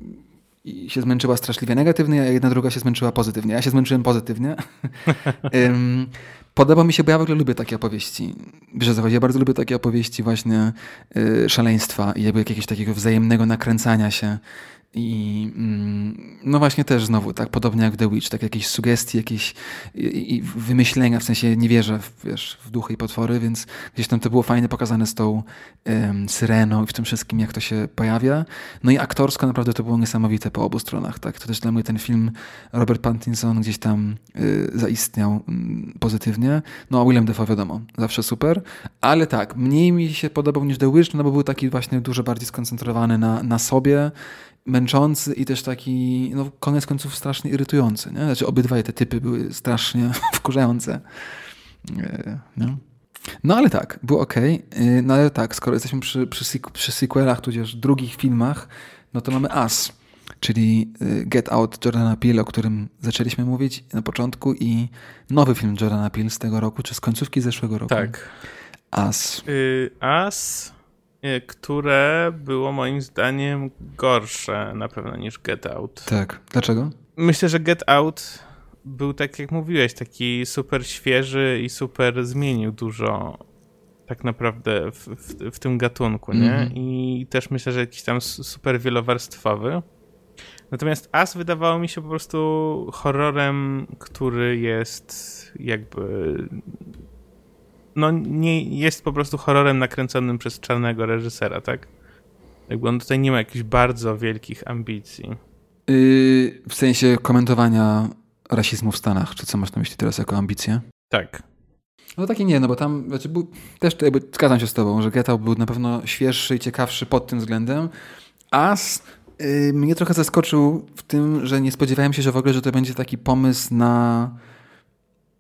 i się zmęczyła straszliwie negatywnie, a jedna druga się zmęczyła pozytywnie. Ja się zmęczyłem pozytywnie. Podoba mi się, bo ja w ogóle lubię takie opowieści. Wiesz o co chodzi? Ja bardzo lubię takie opowieści właśnie y, szaleństwa i jakby jakiegoś takiego wzajemnego nakręcania się. I mm, no właśnie też znowu, tak podobnie jak w The Witch, tak jakieś sugestie, jakieś i, i wymyślenia, w sensie nie wierzę w, wiesz, w duchy i potwory, więc gdzieś tam to było fajnie pokazane z tą um, syreną i w tym wszystkim, jak to się pojawia. No i aktorsko naprawdę to było niesamowite po obu stronach, tak? To też dla mnie ten film Robert Pattinson gdzieś tam y, zaistniał y, pozytywnie. No a Willem Dafoe wiadomo, zawsze super, ale tak, mniej mi się podobał niż The Witch, no bo był taki właśnie dużo bardziej skoncentrowany na, na sobie męczący i też taki, no koniec końców strasznie irytujący. Nie? Znaczy obydwaj te typy były strasznie wkurzające. No. No ale tak, było okej. Okay. No ale tak, skoro jesteśmy przy, przy, przy sequelach, tudzież drugich filmach, no to mamy Us, czyli Get Out Jordana Peele, o którym zaczęliśmy mówić na początku, i nowy film Jordana Peele z tego roku, czy z końcówki zeszłego roku. Tak. Us. Y- Us, które było moim zdaniem gorsze na pewno niż Get Out. Tak. Dlaczego? Myślę, że Get Out był, tak jak mówiłeś, taki super świeży i super zmienił dużo tak naprawdę w, w, w tym gatunku, nie? Mm-hmm. I też myślę, że jakiś tam super wielowarstwowy. Natomiast As wydawało mi się po prostu horrorem, który jest jakby... No nie jest po prostu horrorem nakręconym przez czarnego reżysera, tak? Jakby on tutaj nie ma jakichś bardzo wielkich ambicji. Yy, w sensie komentowania rasizmu w Stanach, czy co masz na myśli teraz jako ambicje? Tak. No takie nie, no bo tam, znaczy, był, też jakby zgadzam się z tobą, że Get Out był na pewno świeższy i ciekawszy pod tym względem. As yy, mnie trochę zaskoczył w tym, że nie spodziewałem się, że w ogóle, że to będzie taki pomysł na...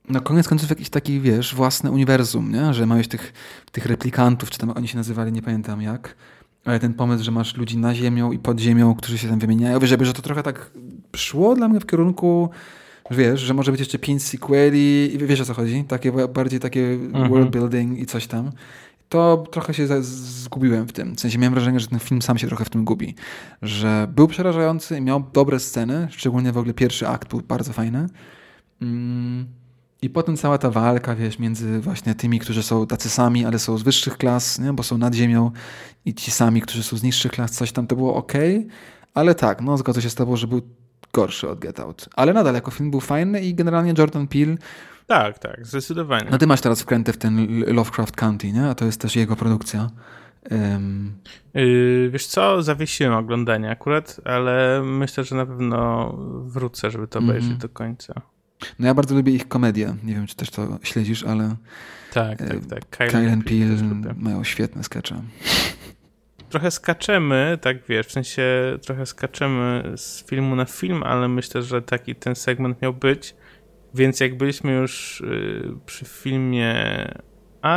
No koniec końców jakiś taki, wiesz, własne uniwersum, nie? Że mamy tych, tych replikantów, czy tam oni się nazywali, nie pamiętam jak, ale ten pomysł, że masz ludzi na ziemią i pod ziemią, którzy się tam wymieniają, wiesz, że to trochę tak szło dla mnie w kierunku, wiesz, że może być jeszcze pięć sequeli i wiesz, o co chodzi, takie bardziej takie mhm. world building i coś tam. To trochę się zgubiłem w tym. W sensie miałem wrażenie, że ten film sam się trochę w tym gubi. Że był przerażający, miał dobre sceny, szczególnie w ogóle pierwszy akt był bardzo fajny. Mm. I potem cała ta walka, wiesz, między właśnie tymi, którzy są tacy sami, ale są z wyższych klas, nie? Bo są nad ziemią, i ci sami, którzy są z niższych klas, coś tam, to było okej. Okay. Ale tak, no zgodzę się z tobą, że był gorszy od Get Out. Ale nadal jako film był fajny i generalnie Jordan Peele... Tak, tak, zdecydowanie. No ty masz teraz wkrętę w ten Lovecraft County, nie? A to jest też jego produkcja. Um... Yy, wiesz co, zawiesiłem oglądanie akurat, ale myślę, że na pewno wrócę, żeby to obejrzeć mm-hmm. do końca. No ja bardzo lubię ich komedię. Nie wiem, czy też to śledzisz, ale... Tak, tak, tak. Kyle, Kyle and Peele mają świetne skacze. Trochę skaczemy, tak wiesz, w sensie trochę skaczemy z filmu na film, ale myślę, że taki ten segment miał być. Więc jak byliśmy już przy filmie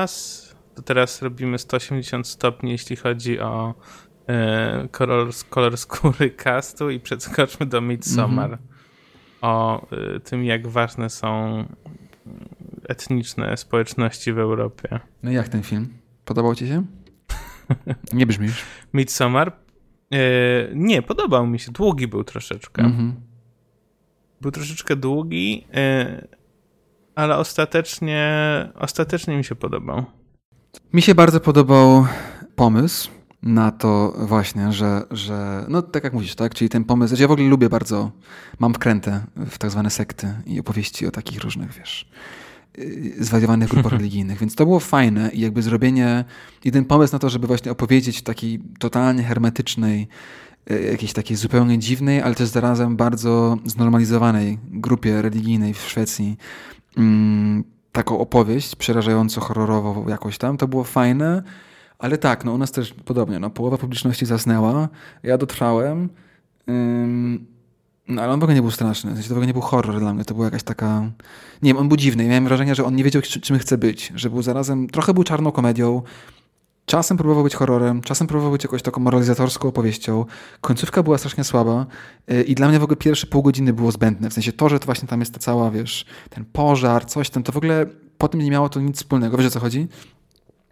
Us, to teraz robimy sto osiemdziesiąt stopni, jeśli chodzi o kolor, kolor skóry castu, i przeskoczmy do Midsommar. Mm-hmm. O tym, jak ważne są etniczne społeczności w Europie. No jak ten film? Podobał ci się? Nie brzmisz. Midsommar? Yy, nie, podobał mi się. Długi był troszeczkę. Mm-hmm. Był troszeczkę długi, yy, ale ostatecznie, ostatecznie mi się podobał. Mi się bardzo podobał pomysł na to właśnie, że, że no tak jak mówisz, tak, czyli ten pomysł, znaczy ja w ogóle lubię bardzo, mam wkrętę w tak zwane sekty i opowieści o takich różnych, wiesz, zwariowanych grupach religijnych, więc to było fajne i jakby zrobienie, i ten pomysł na to, żeby właśnie opowiedzieć w takiej totalnie hermetycznej, jakiejś takiej zupełnie dziwnej, ale też zarazem bardzo znormalizowanej grupie religijnej w Szwecji, mm, taką opowieść przerażająco horrorową jakoś tam, to było fajne. Ale tak, no u nas też podobnie, no połowa publiczności zasnęła, ja dotrwałem, ym, no ale on w ogóle nie był straszny, w sensie to w ogóle nie był horror dla mnie, to była jakaś taka, nie wiem, on był dziwny, miałem wrażenie, że on nie wiedział, czym chce być, że był zarazem, trochę był czarną komedią, czasem próbował być horrorem, czasem próbował być jakąś taką moralizatorską opowieścią, końcówka była strasznie słaba yy, i dla mnie w ogóle pierwsze pół godziny było zbędne, w sensie to, że to właśnie tam jest ta cała, wiesz, ten pożar, coś tam, to w ogóle po tym nie miało to nic wspólnego, wiesz o co chodzi?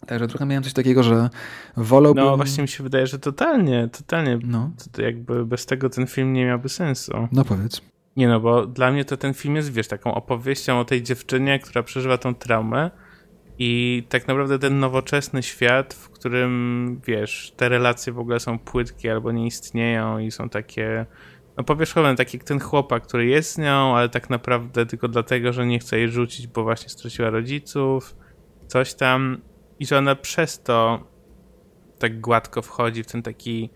Także trochę miałem coś takiego, że wolałbym... No właśnie mi się wydaje, że totalnie, totalnie, no. To jakby bez tego ten film nie miałby sensu. No powiedz. Nie no, bo dla mnie to ten film jest, wiesz, taką opowieścią o tej dziewczynie, która przeżywa tą traumę, i tak naprawdę ten nowoczesny świat, w którym, wiesz, te relacje w ogóle są płytkie albo nie istnieją i są takie, no powierzchowne, tak jak ten chłopak, który jest z nią, ale tak naprawdę tylko dlatego, że nie chce jej rzucić, bo właśnie straciła rodziców, coś tam... I że ona przez to tak gładko wchodzi w ten taki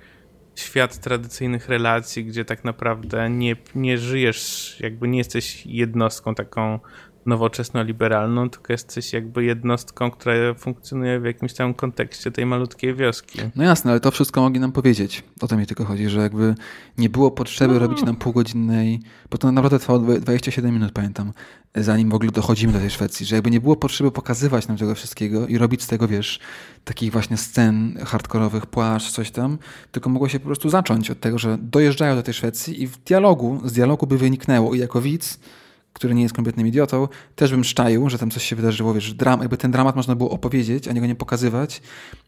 świat tradycyjnych relacji, gdzie tak naprawdę nie, nie żyjesz, jakby nie jesteś jednostką taką nowoczesno-liberalną, tylko jesteś jakby jednostką, która funkcjonuje w jakimś tam kontekście tej malutkiej wioski. No jasne, ale to wszystko mogli nam powiedzieć. O to mi tylko chodzi, że jakby nie było potrzeby no. robić nam półgodzinnej, bo to naprawdę trwało dwadzieścia siedem minut, pamiętam, zanim w ogóle dochodzimy do tej Szwecji, że jakby nie było potrzeby pokazywać nam tego wszystkiego i robić z tego, wiesz, takich właśnie scen hardkorowych, płaszcz, coś tam, tylko mogło się po prostu zacząć od tego, że dojeżdżają do tej Szwecji i w dialogu, z dialogu by wyniknęło i jako widz, który nie jest kompletnym idiotą, też bym szczaił, że tam coś się wydarzyło, wiesz, dram, jakby ten dramat można było opowiedzieć, a nie go nie pokazywać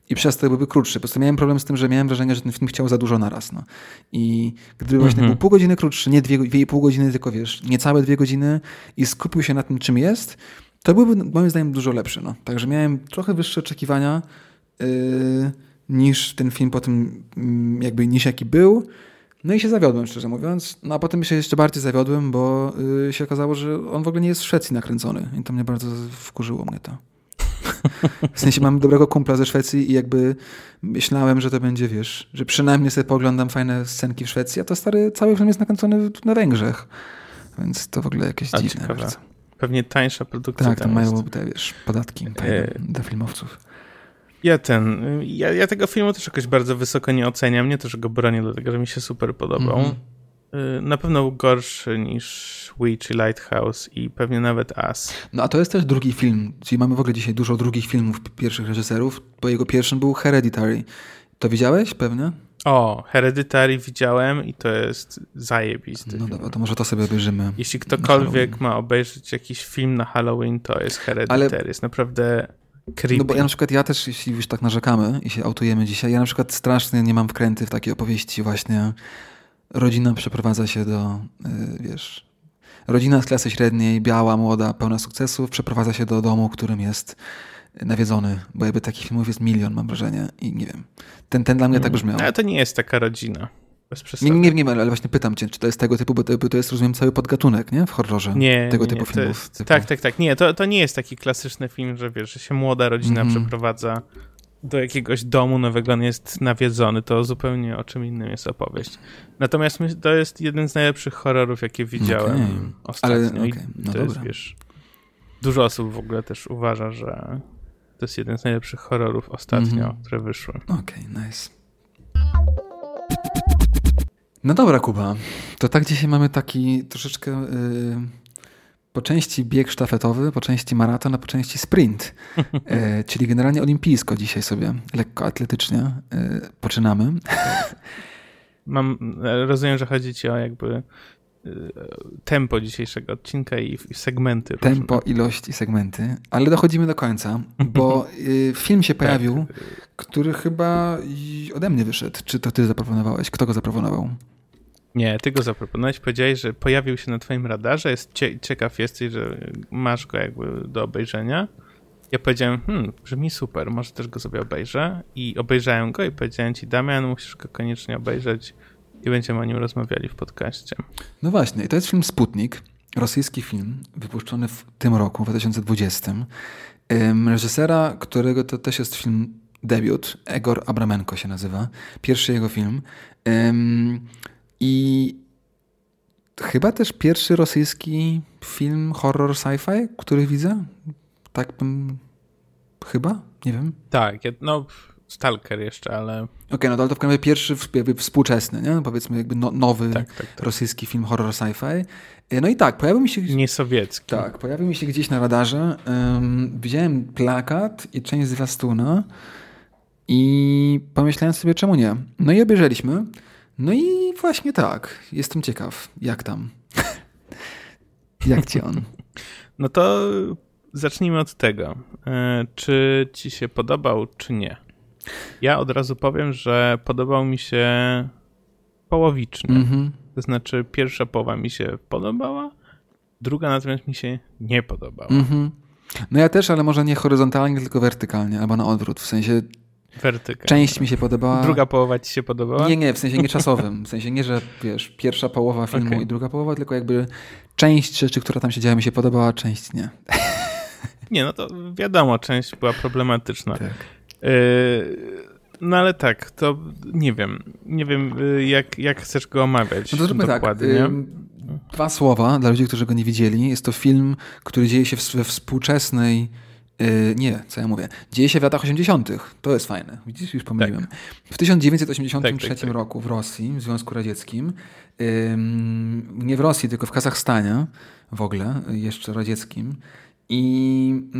i przez to byłby krótszy. Po prostu miałem problem z tym, że miałem wrażenie, że ten film chciał za dużo naraz. No. I gdyby mm-hmm. właśnie był pół godziny krótszy, nie dwie, dwie i pół godziny, tylko wiesz, niecałe dwie godziny i skupił się na tym, czym jest, to byłby moim zdaniem dużo lepszy. No. Także miałem trochę wyższe oczekiwania yy, niż ten film po tym, yy, jakby niż jaki był. No i się zawiodłem, szczerze mówiąc. No a potem się jeszcze bardziej zawiodłem, bo yy, się okazało, że on w ogóle nie jest w Szwecji nakręcony. I to mnie bardzo wkurzyło mnie to. W sensie mam dobrego kumpla ze Szwecji i jakby myślałem, że to będzie, wiesz, że przynajmniej sobie pooglądam fajne scenki w Szwecji, a to stary cały film jest nakręcony na Węgrzech. Więc to w ogóle jakieś a, dziwne. Bardzo. Pewnie tańsza produkcja. Tak, tam mają te, wiesz, podatki e... dla filmowców. Ja ten, ja, ja tego filmu też jakoś bardzo wysoko nie oceniam, nie to, że go bronię, dlatego, że mi się super podobał. Mm-hmm. Na pewno był gorszy niż Witch i Lighthouse i pewnie nawet Us. No a to jest też drugi film, czyli mamy w ogóle dzisiaj dużo drugich filmów pierwszych reżyserów, bo jego pierwszym był Hereditary. To widziałeś pewnie? O, Hereditary widziałem i to jest zajebisty. No dobra, to może to sobie obejrzymy. Jeśli ktokolwiek ma obejrzeć jakiś film na Halloween, to jest Hereditary. Ale... Jest naprawdę... Creepy. No bo ja na przykład, ja też, jeśli już tak narzekamy i się autujemy dzisiaj, ja na przykład strasznie nie mam wkręty w takie opowieści właśnie. Rodzina przeprowadza się do, yy, wiesz, rodzina z klasy średniej, biała, młoda, pełna sukcesów, przeprowadza się do domu, którym jest nawiedzony, bo jakby takich filmów jest milion, mam wrażenie i nie wiem. Ten, ten dla mnie tak brzmiał. Ale to nie jest taka rodzina. Nie, nie wiem, ale właśnie pytam cię, czy to jest tego typu, bo to jest, rozumiem, cały podgatunek, nie? W horrorze nie, tego nie, typu filmów. Jest, typu... Tak, tak, tak. Nie, to, to nie jest taki klasyczny film, że wiesz, że się młoda rodzina mm-hmm. przeprowadza do jakiegoś domu nowego, on jest nawiedzony. To zupełnie o czym innym jest opowieść. Natomiast my, to jest jeden z najlepszych horrorów, jakie widziałem okay. ostatnio. Ale, okay. no to jest, wiesz, dużo osób w ogóle też uważa, że to jest jeden z najlepszych horrorów ostatnio, mm-hmm. które wyszły. Okej, okay, nice. No dobra, Kuba, to tak dzisiaj mamy taki troszeczkę yy, po części bieg sztafetowy, po części maraton, a po części sprint, yy, czyli generalnie olimpijsko dzisiaj sobie, lekkoatletycznie yy, poczynamy. Mam, rozumiem, że chodzi ci o jakby yy, tempo dzisiejszego odcinka i, i segmenty. Tempo, różne. Ilość i segmenty, ale dochodzimy do końca, bo yy, film się pojawił, tak. który chyba ode mnie wyszedł. Czy to ty zaproponowałeś? Kto go zaproponował? Nie, ty go zaproponowałeś. Powiedziałeś, że pojawił się na twoim radarze. Jest cie- ciekaw jesteś, że masz go jakby do obejrzenia. Ja powiedziałem, hmm, brzmi super, może też go sobie obejrzę. I obejrzałem go i powiedziałem ci, Damian, musisz go koniecznie obejrzeć i będziemy o nim rozmawiali w podcaście. No właśnie, i to jest film Sputnik, rosyjski film, wypuszczony w tym roku, w dwa tysiące dwudziestym. Ym, reżysera, którego to też jest film debiut, Egor Abramenko się nazywa, pierwszy jego film. Ym, I chyba też pierwszy rosyjski film horror sci-fi, który widzę? Tak bym... Chyba? Nie wiem. Tak, no Stalker jeszcze, ale... Okej, okay, no to, ale to w każdym pierwszy jakby współczesny, nie? Powiedzmy jakby no, nowy tak, tak, tak. rosyjski film horror sci-fi. No i tak, pojawił mi się... Nie sowiecki. Tak, pojawił mi się gdzieś na radarze. Um, widziałem plakat i część zwiastuna i pomyślałem sobie, czemu nie? No i obejrzeliśmy. No i właśnie tak. Jestem ciekaw, jak tam. Jak ci on? No to zacznijmy od tego. Czy ci się podobał, czy nie? Ja od razu powiem, że podobał mi się połowicznie. Mm-hmm. To znaczy pierwsza połowa mi się podobała, druga natomiast mi się nie podobała. Mm-hmm. No ja też, ale może nie horyzontalnie, tylko wertykalnie, albo na odwrót. W sensie Wertyka. Część mi się podobała. Druga połowa ci się podobała? Nie, nie, w sensie nie czasowym. W sensie nie, że wiesz, pierwsza połowa filmu okay. i druga połowa, tylko jakby część rzeczy, która tam się działa, mi się podobała, część nie. Nie, no to wiadomo, część była problematyczna. Tak. Yy, no ale tak, to nie wiem. Nie wiem, jak, jak chcesz go omawiać. No to zróbmy tak. Yy, Dwa słowa dla ludzi, którzy go nie widzieli. Jest to film, który dzieje się we współczesnej... Yy, nie, co ja mówię. Dzieje się w latach osiemdziesiątych. To jest fajne. Widzisz, już pomyliłem. Tak. W tysiąc dziewięćset osiemdziesiątym trzecim tak, tak, roku w Rosji, w Związku Radzieckim, yy, nie w Rosji, tylko w Kazachstanie w ogóle, jeszcze radzieckim. I yy,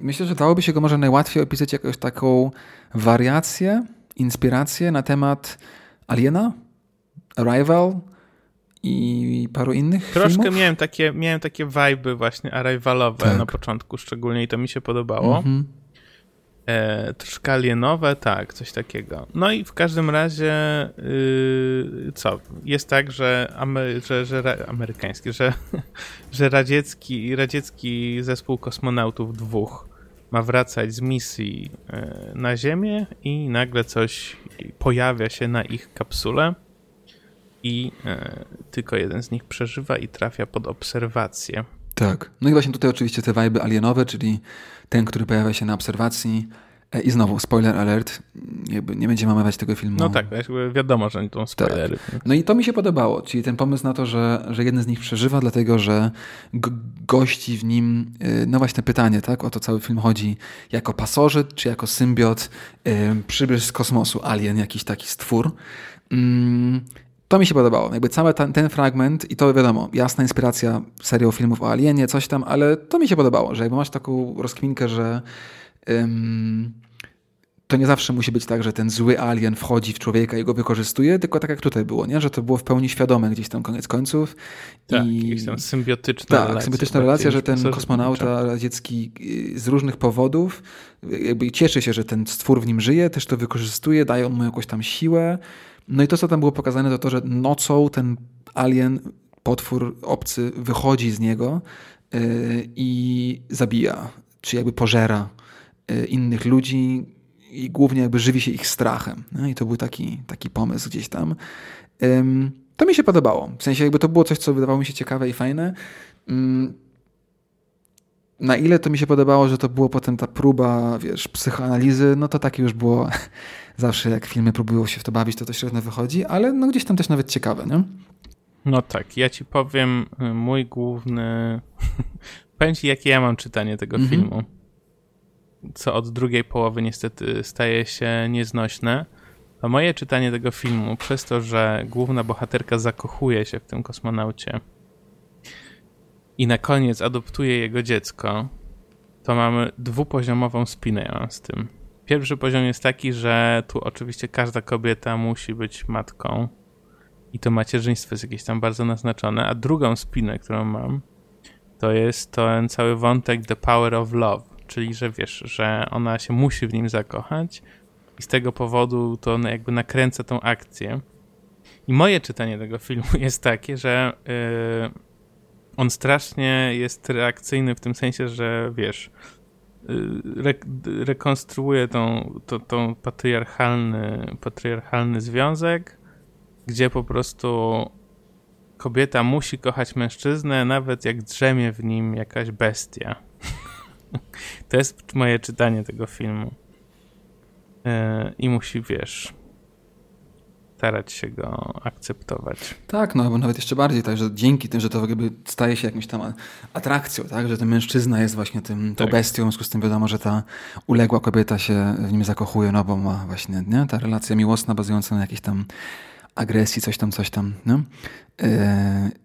myślę, że dałoby się go może najłatwiej opisać jakąś taką wariację, inspirację na temat Aliena, Arrival i paru innych Troszkę filmów? miałem takie, miałem takie vibe'y właśnie arrivalowe tak. na początku szczególnie i to mi się podobało. Mm-hmm. E, troszkę alienowe, tak, coś takiego. No i w każdym razie yy, co? Jest tak, że, Amery- że, że ra- amerykański, że, że radziecki, radziecki zespół kosmonautów dwóch ma wracać z misji yy, na Ziemię i nagle coś pojawia się na ich kapsule. I e, tylko jeden z nich przeżywa i trafia pod obserwację. Tak. No i właśnie tutaj oczywiście te wajby alienowe, czyli ten, który pojawia się na obserwacji. E, I znowu, spoiler alert, jakby nie będziemy omawiać tego filmu. No tak, wiadomo, że nie są spoilery. Tak. No i to mi się podobało, czyli ten pomysł na to, że, że jeden z nich przeżywa, dlatego że go- gości w nim, y, no właśnie pytanie, tak, o to cały film chodzi, jako pasożyt, czy jako symbiot, y, przybysz z kosmosu, alien, jakiś taki stwór. Mm. To mi się podobało. Jakby cały ten, ten fragment i to wiadomo, jasna inspiracja serią filmów o alienie, coś tam, ale to mi się podobało, że jakby masz taką rozkminkę, że ym, to nie zawsze musi być tak, że ten zły alien wchodzi w człowieka i go wykorzystuje, tylko tak jak tutaj było, nie? Że to było w pełni świadome gdzieś tam koniec końców. Tak, i jakieś tam symbiotyczna tak, relacja. symbiotyczna relacja, że ten kosmonauta radziecki z różnych powodów jakby cieszy się, że ten stwór w nim żyje, też to wykorzystuje, dają mu jakąś tam siłę. No i to, co tam było pokazane, to to, że nocą ten alien, potwór obcy wychodzi z niego yy, i zabija, czy jakby pożera yy, innych ludzi i głównie jakby żywi się ich strachem. No i to był taki, taki pomysł gdzieś tam. Yy, to mi się podobało. W sensie jakby to było coś, co wydawało mi się ciekawe i fajne. Yy, na ile to mi się podobało, że to było potem ta próba, wiesz, psychoanalizy, no to takie już było... Zawsze jak filmy próbują się w to bawić, to to średnio wychodzi, ale no gdzieś tam też nawet ciekawe, nie? No tak, ja ci powiem mój główny... powiem ci, jakie ja mam czytanie tego mm-hmm. filmu, co od drugiej połowy niestety staje się nieznośne. A moje czytanie tego filmu, przez to, że główna bohaterka zakochuje się w tym kosmonaucie i na koniec adoptuje jego dziecko, to mamy dwupoziomową spinę ja mam z tym. Pierwszy poziom jest taki, że tu oczywiście każda kobieta musi być matką i to macierzyństwo jest jakieś tam bardzo naznaczone, a drugą spinę, którą mam, to jest ten cały wątek The Power of Love, czyli że wiesz, że ona się musi w nim zakochać i z tego powodu to jakby nakręca tą akcję. I moje czytanie tego filmu jest takie, że yy, on strasznie jest reakcyjny w tym sensie, że wiesz... Re, rekonstruuje tą, tą, tą patriarchalny, patriarchalny związek, gdzie po prostu kobieta musi kochać mężczyznę, nawet jak drzemie w nim jakaś bestia. To jest moje czytanie tego filmu. Yy, I musi, wiesz... starać się go akceptować. Tak, no bo nawet jeszcze bardziej, tak, że dzięki tym, że to jakby staje się jakąś tam atrakcją, tak, że ten mężczyzna jest właśnie tym, tą tak. bestią, w związku z tym wiadomo, że ta uległa kobieta się w nim zakochuje, no bo ma właśnie, nie, ta relacja miłosna bazująca na jakiejś tam agresji, coś tam, coś tam, nie? Yy,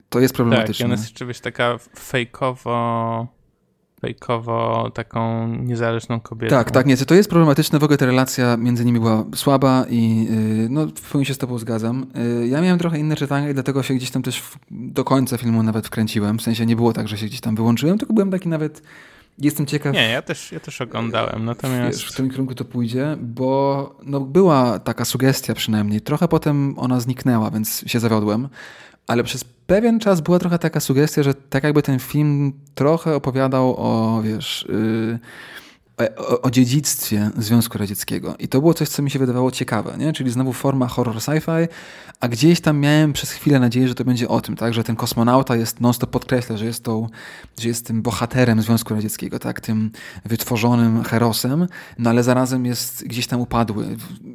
to jest problematyczne. Tak, i ona jest rzeczywiście taka fejkowo... fejkowo taką niezależną kobietą. Tak, tak, nie, to jest problematyczne. W ogóle ta relacja między nimi była słaba i yy, no w pełni się z tobą zgadzam. Yy, ja miałem trochę inne czytanie i dlatego się gdzieś tam też w, do końca filmu nawet wkręciłem. W sensie nie było tak, że się gdzieś tam wyłączyłem, tylko byłem taki nawet, jestem ciekaw... Nie, ja też, ja też oglądałem, natomiast... Wiesz, w tym kierunku to pójdzie, bo no, była taka sugestia przynajmniej. Trochę potem ona zniknęła, więc się zawiodłem. Ale przez pewien czas była trochę taka sugestia, że tak jakby ten film trochę opowiadał o, wiesz, yy, o, o dziedzictwie Związku Radzieckiego. I to było coś, co mi się wydawało ciekawe, nie? Czyli znowu forma horror sci-fi, a gdzieś tam miałem przez chwilę nadzieję, że to będzie o tym, tak? Że ten kosmonauta jest, non stop podkreśla, że jest, tą, że jest tym bohaterem Związku Radzieckiego, tak? Tym wytworzonym herosem, no ale zarazem jest gdzieś tam upadły,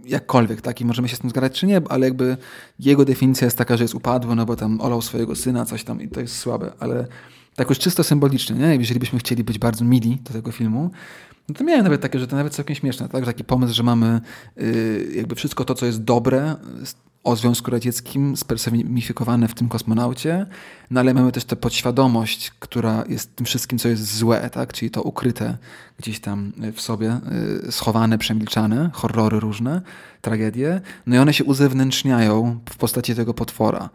jakkolwiek, tak? I możemy się z tym zgadzać czy nie, ale jakby jego definicja jest taka, że jest upadły, no bo tam olał swojego syna, coś tam i to jest słabe, ale tak już czysto symbolicznie, nie? Jeżeli byśmy chcieli być bardzo mili do tego filmu, no to miałem nawet takie, że to nawet całkiem śmieszne, tak? Że taki pomysł, że mamy yy, jakby wszystko to, co jest dobre o Związku Radzieckim, spersonifikowane w tym kosmonaucie, no ale mamy też tę podświadomość, która jest tym wszystkim, co jest złe, tak? Czyli to ukryte gdzieś tam w sobie, yy, schowane, przemilczane, horrory różne, tragedie, no i one się uzewnętrzniają w postaci tego potwora.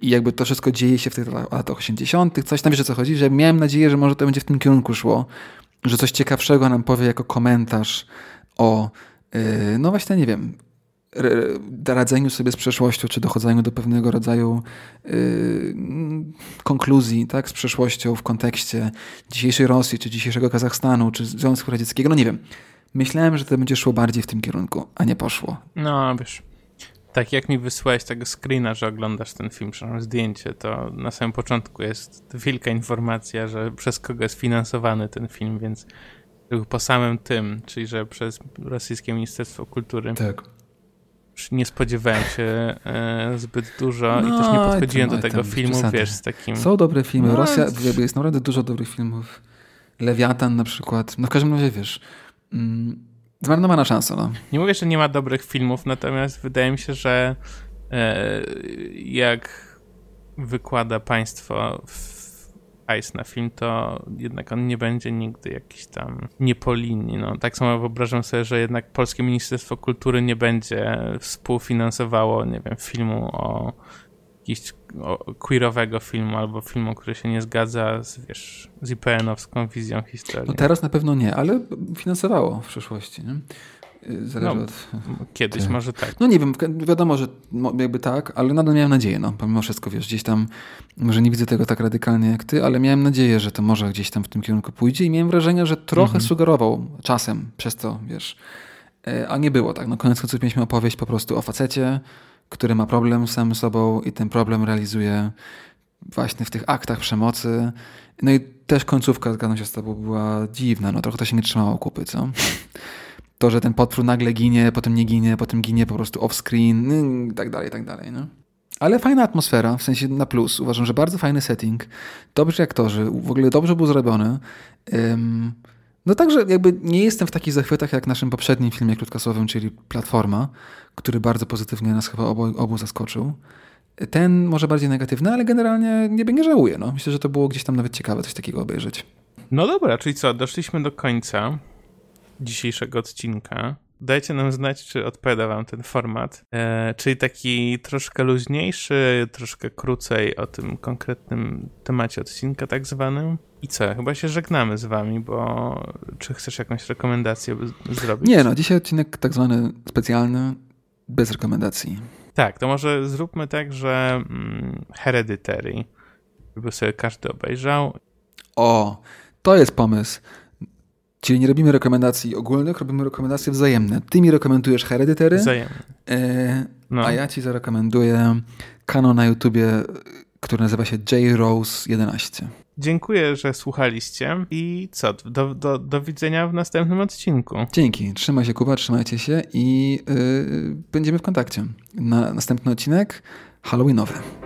I jakby to wszystko dzieje się w tych latach osiemdziesiątych, coś tam, wiesz o co chodzi, że miałem nadzieję, że może to będzie w tym kierunku szło, że coś ciekawszego nam powie jako komentarz o, no właśnie, nie wiem, radzeniu sobie z przeszłością, czy dochodzeniu do pewnego rodzaju yy, konkluzji, tak, z przeszłością w kontekście dzisiejszej Rosji, czy dzisiejszego Kazachstanu, czy Związku Radzieckiego, no nie wiem. Myślałem, że to będzie szło bardziej w tym kierunku, a nie poszło. No, wiesz... Tak jak mi wysłałeś tego screena, że oglądasz ten film, przynajmniej zdjęcie, to na samym początku jest wielka informacja, że przez kogo jest finansowany ten film, więc po samym tym, czyli że przez Rosyjskie Ministerstwo Kultury. Tak. Nie spodziewałem się e, zbyt dużo no, i też nie podchodziłem do tego filmu, wiesz, z takim... Są dobre filmy, no, Rosja, to... jest naprawdę dużo dobrych filmów. Lewiatan na przykład, no w każdym razie, wiesz... Mm, zmarnowana szansa, no. Nie mówię, że nie ma dobrych filmów, natomiast wydaje mi się, że e, jak wykłada państwo hajs na film, to jednak on nie będzie nigdy jakiś tam nie po linii. No, tak samo wyobrażam sobie, że jednak Polskie Ministerstwo Kultury nie będzie współfinansowało, nie wiem, filmu o jakiegoś queerowego filmu albo filmu, który się nie zgadza z, wiesz, z I P N-owską wizją historii. No teraz na pewno nie, ale finansowało w przyszłości, nie? Zależy no, od... Kiedyś tak. Może tak. No nie wiem, wiadomo, że jakby tak, ale nadal miałem nadzieję, no pomimo wszystko, wiesz, gdzieś tam, może nie widzę tego tak radykalnie jak ty, ale miałem nadzieję, że to może gdzieś tam w tym kierunku pójdzie i miałem wrażenie, że trochę mhm. sugerował czasem przez to, wiesz, a nie było tak. No koniec końców mieliśmy opowieść po prostu o facecie, który ma problem sam z sobą i ten problem realizuje właśnie w tych aktach przemocy. No i też końcówka, zgadzam się z tobą, była dziwna. No trochę to się nie trzymało kupy, co? To, że ten potwór nagle ginie, potem nie ginie, potem ginie po prostu off-screen i tak dalej, i tak dalej, no. Ale fajna atmosfera, w sensie na plus. Uważam, że bardzo fajny setting. Dobrzy aktorzy, w ogóle dobrze był zrobiony. Um, No także jakby nie jestem w takich zachwytach jak w naszym poprzednim filmie krótkosłowym, czyli Platforma, który bardzo pozytywnie nas chyba obu, obu zaskoczył. Ten może bardziej negatywny, ale generalnie nie, nie żałuję. No. Myślę, że to było gdzieś tam nawet ciekawe coś takiego obejrzeć. No dobra, czyli co, doszliśmy do końca dzisiejszego odcinka. Dajcie nam znać, czy odpowiada wam ten format, e, czyli taki troszkę luźniejszy, troszkę krócej o tym konkretnym temacie odcinka tak zwanym. I co? Chyba się żegnamy z wami, bo czy chcesz jakąś rekomendację z- zrobić? Nie no, dzisiaj odcinek tak zwany specjalny, bez rekomendacji. Tak, to może zróbmy tak, że hmm, Hereditary, żeby sobie każdy obejrzał. O, to jest pomysł. Czyli nie robimy rekomendacji ogólnych, robimy rekomendacje wzajemne. Ty mi rekomendujesz Hereditary, wzajemne. E, no. A ja ci zarekomenduję kanał na YouTubie, który nazywa się J Rose jedenaście. Dziękuję, że słuchaliście i co, do, do, do widzenia w następnym odcinku. Dzięki, trzymaj się Kuba, trzymajcie się i yy, będziemy w kontakcie. Na następny odcinek Halloweenowy.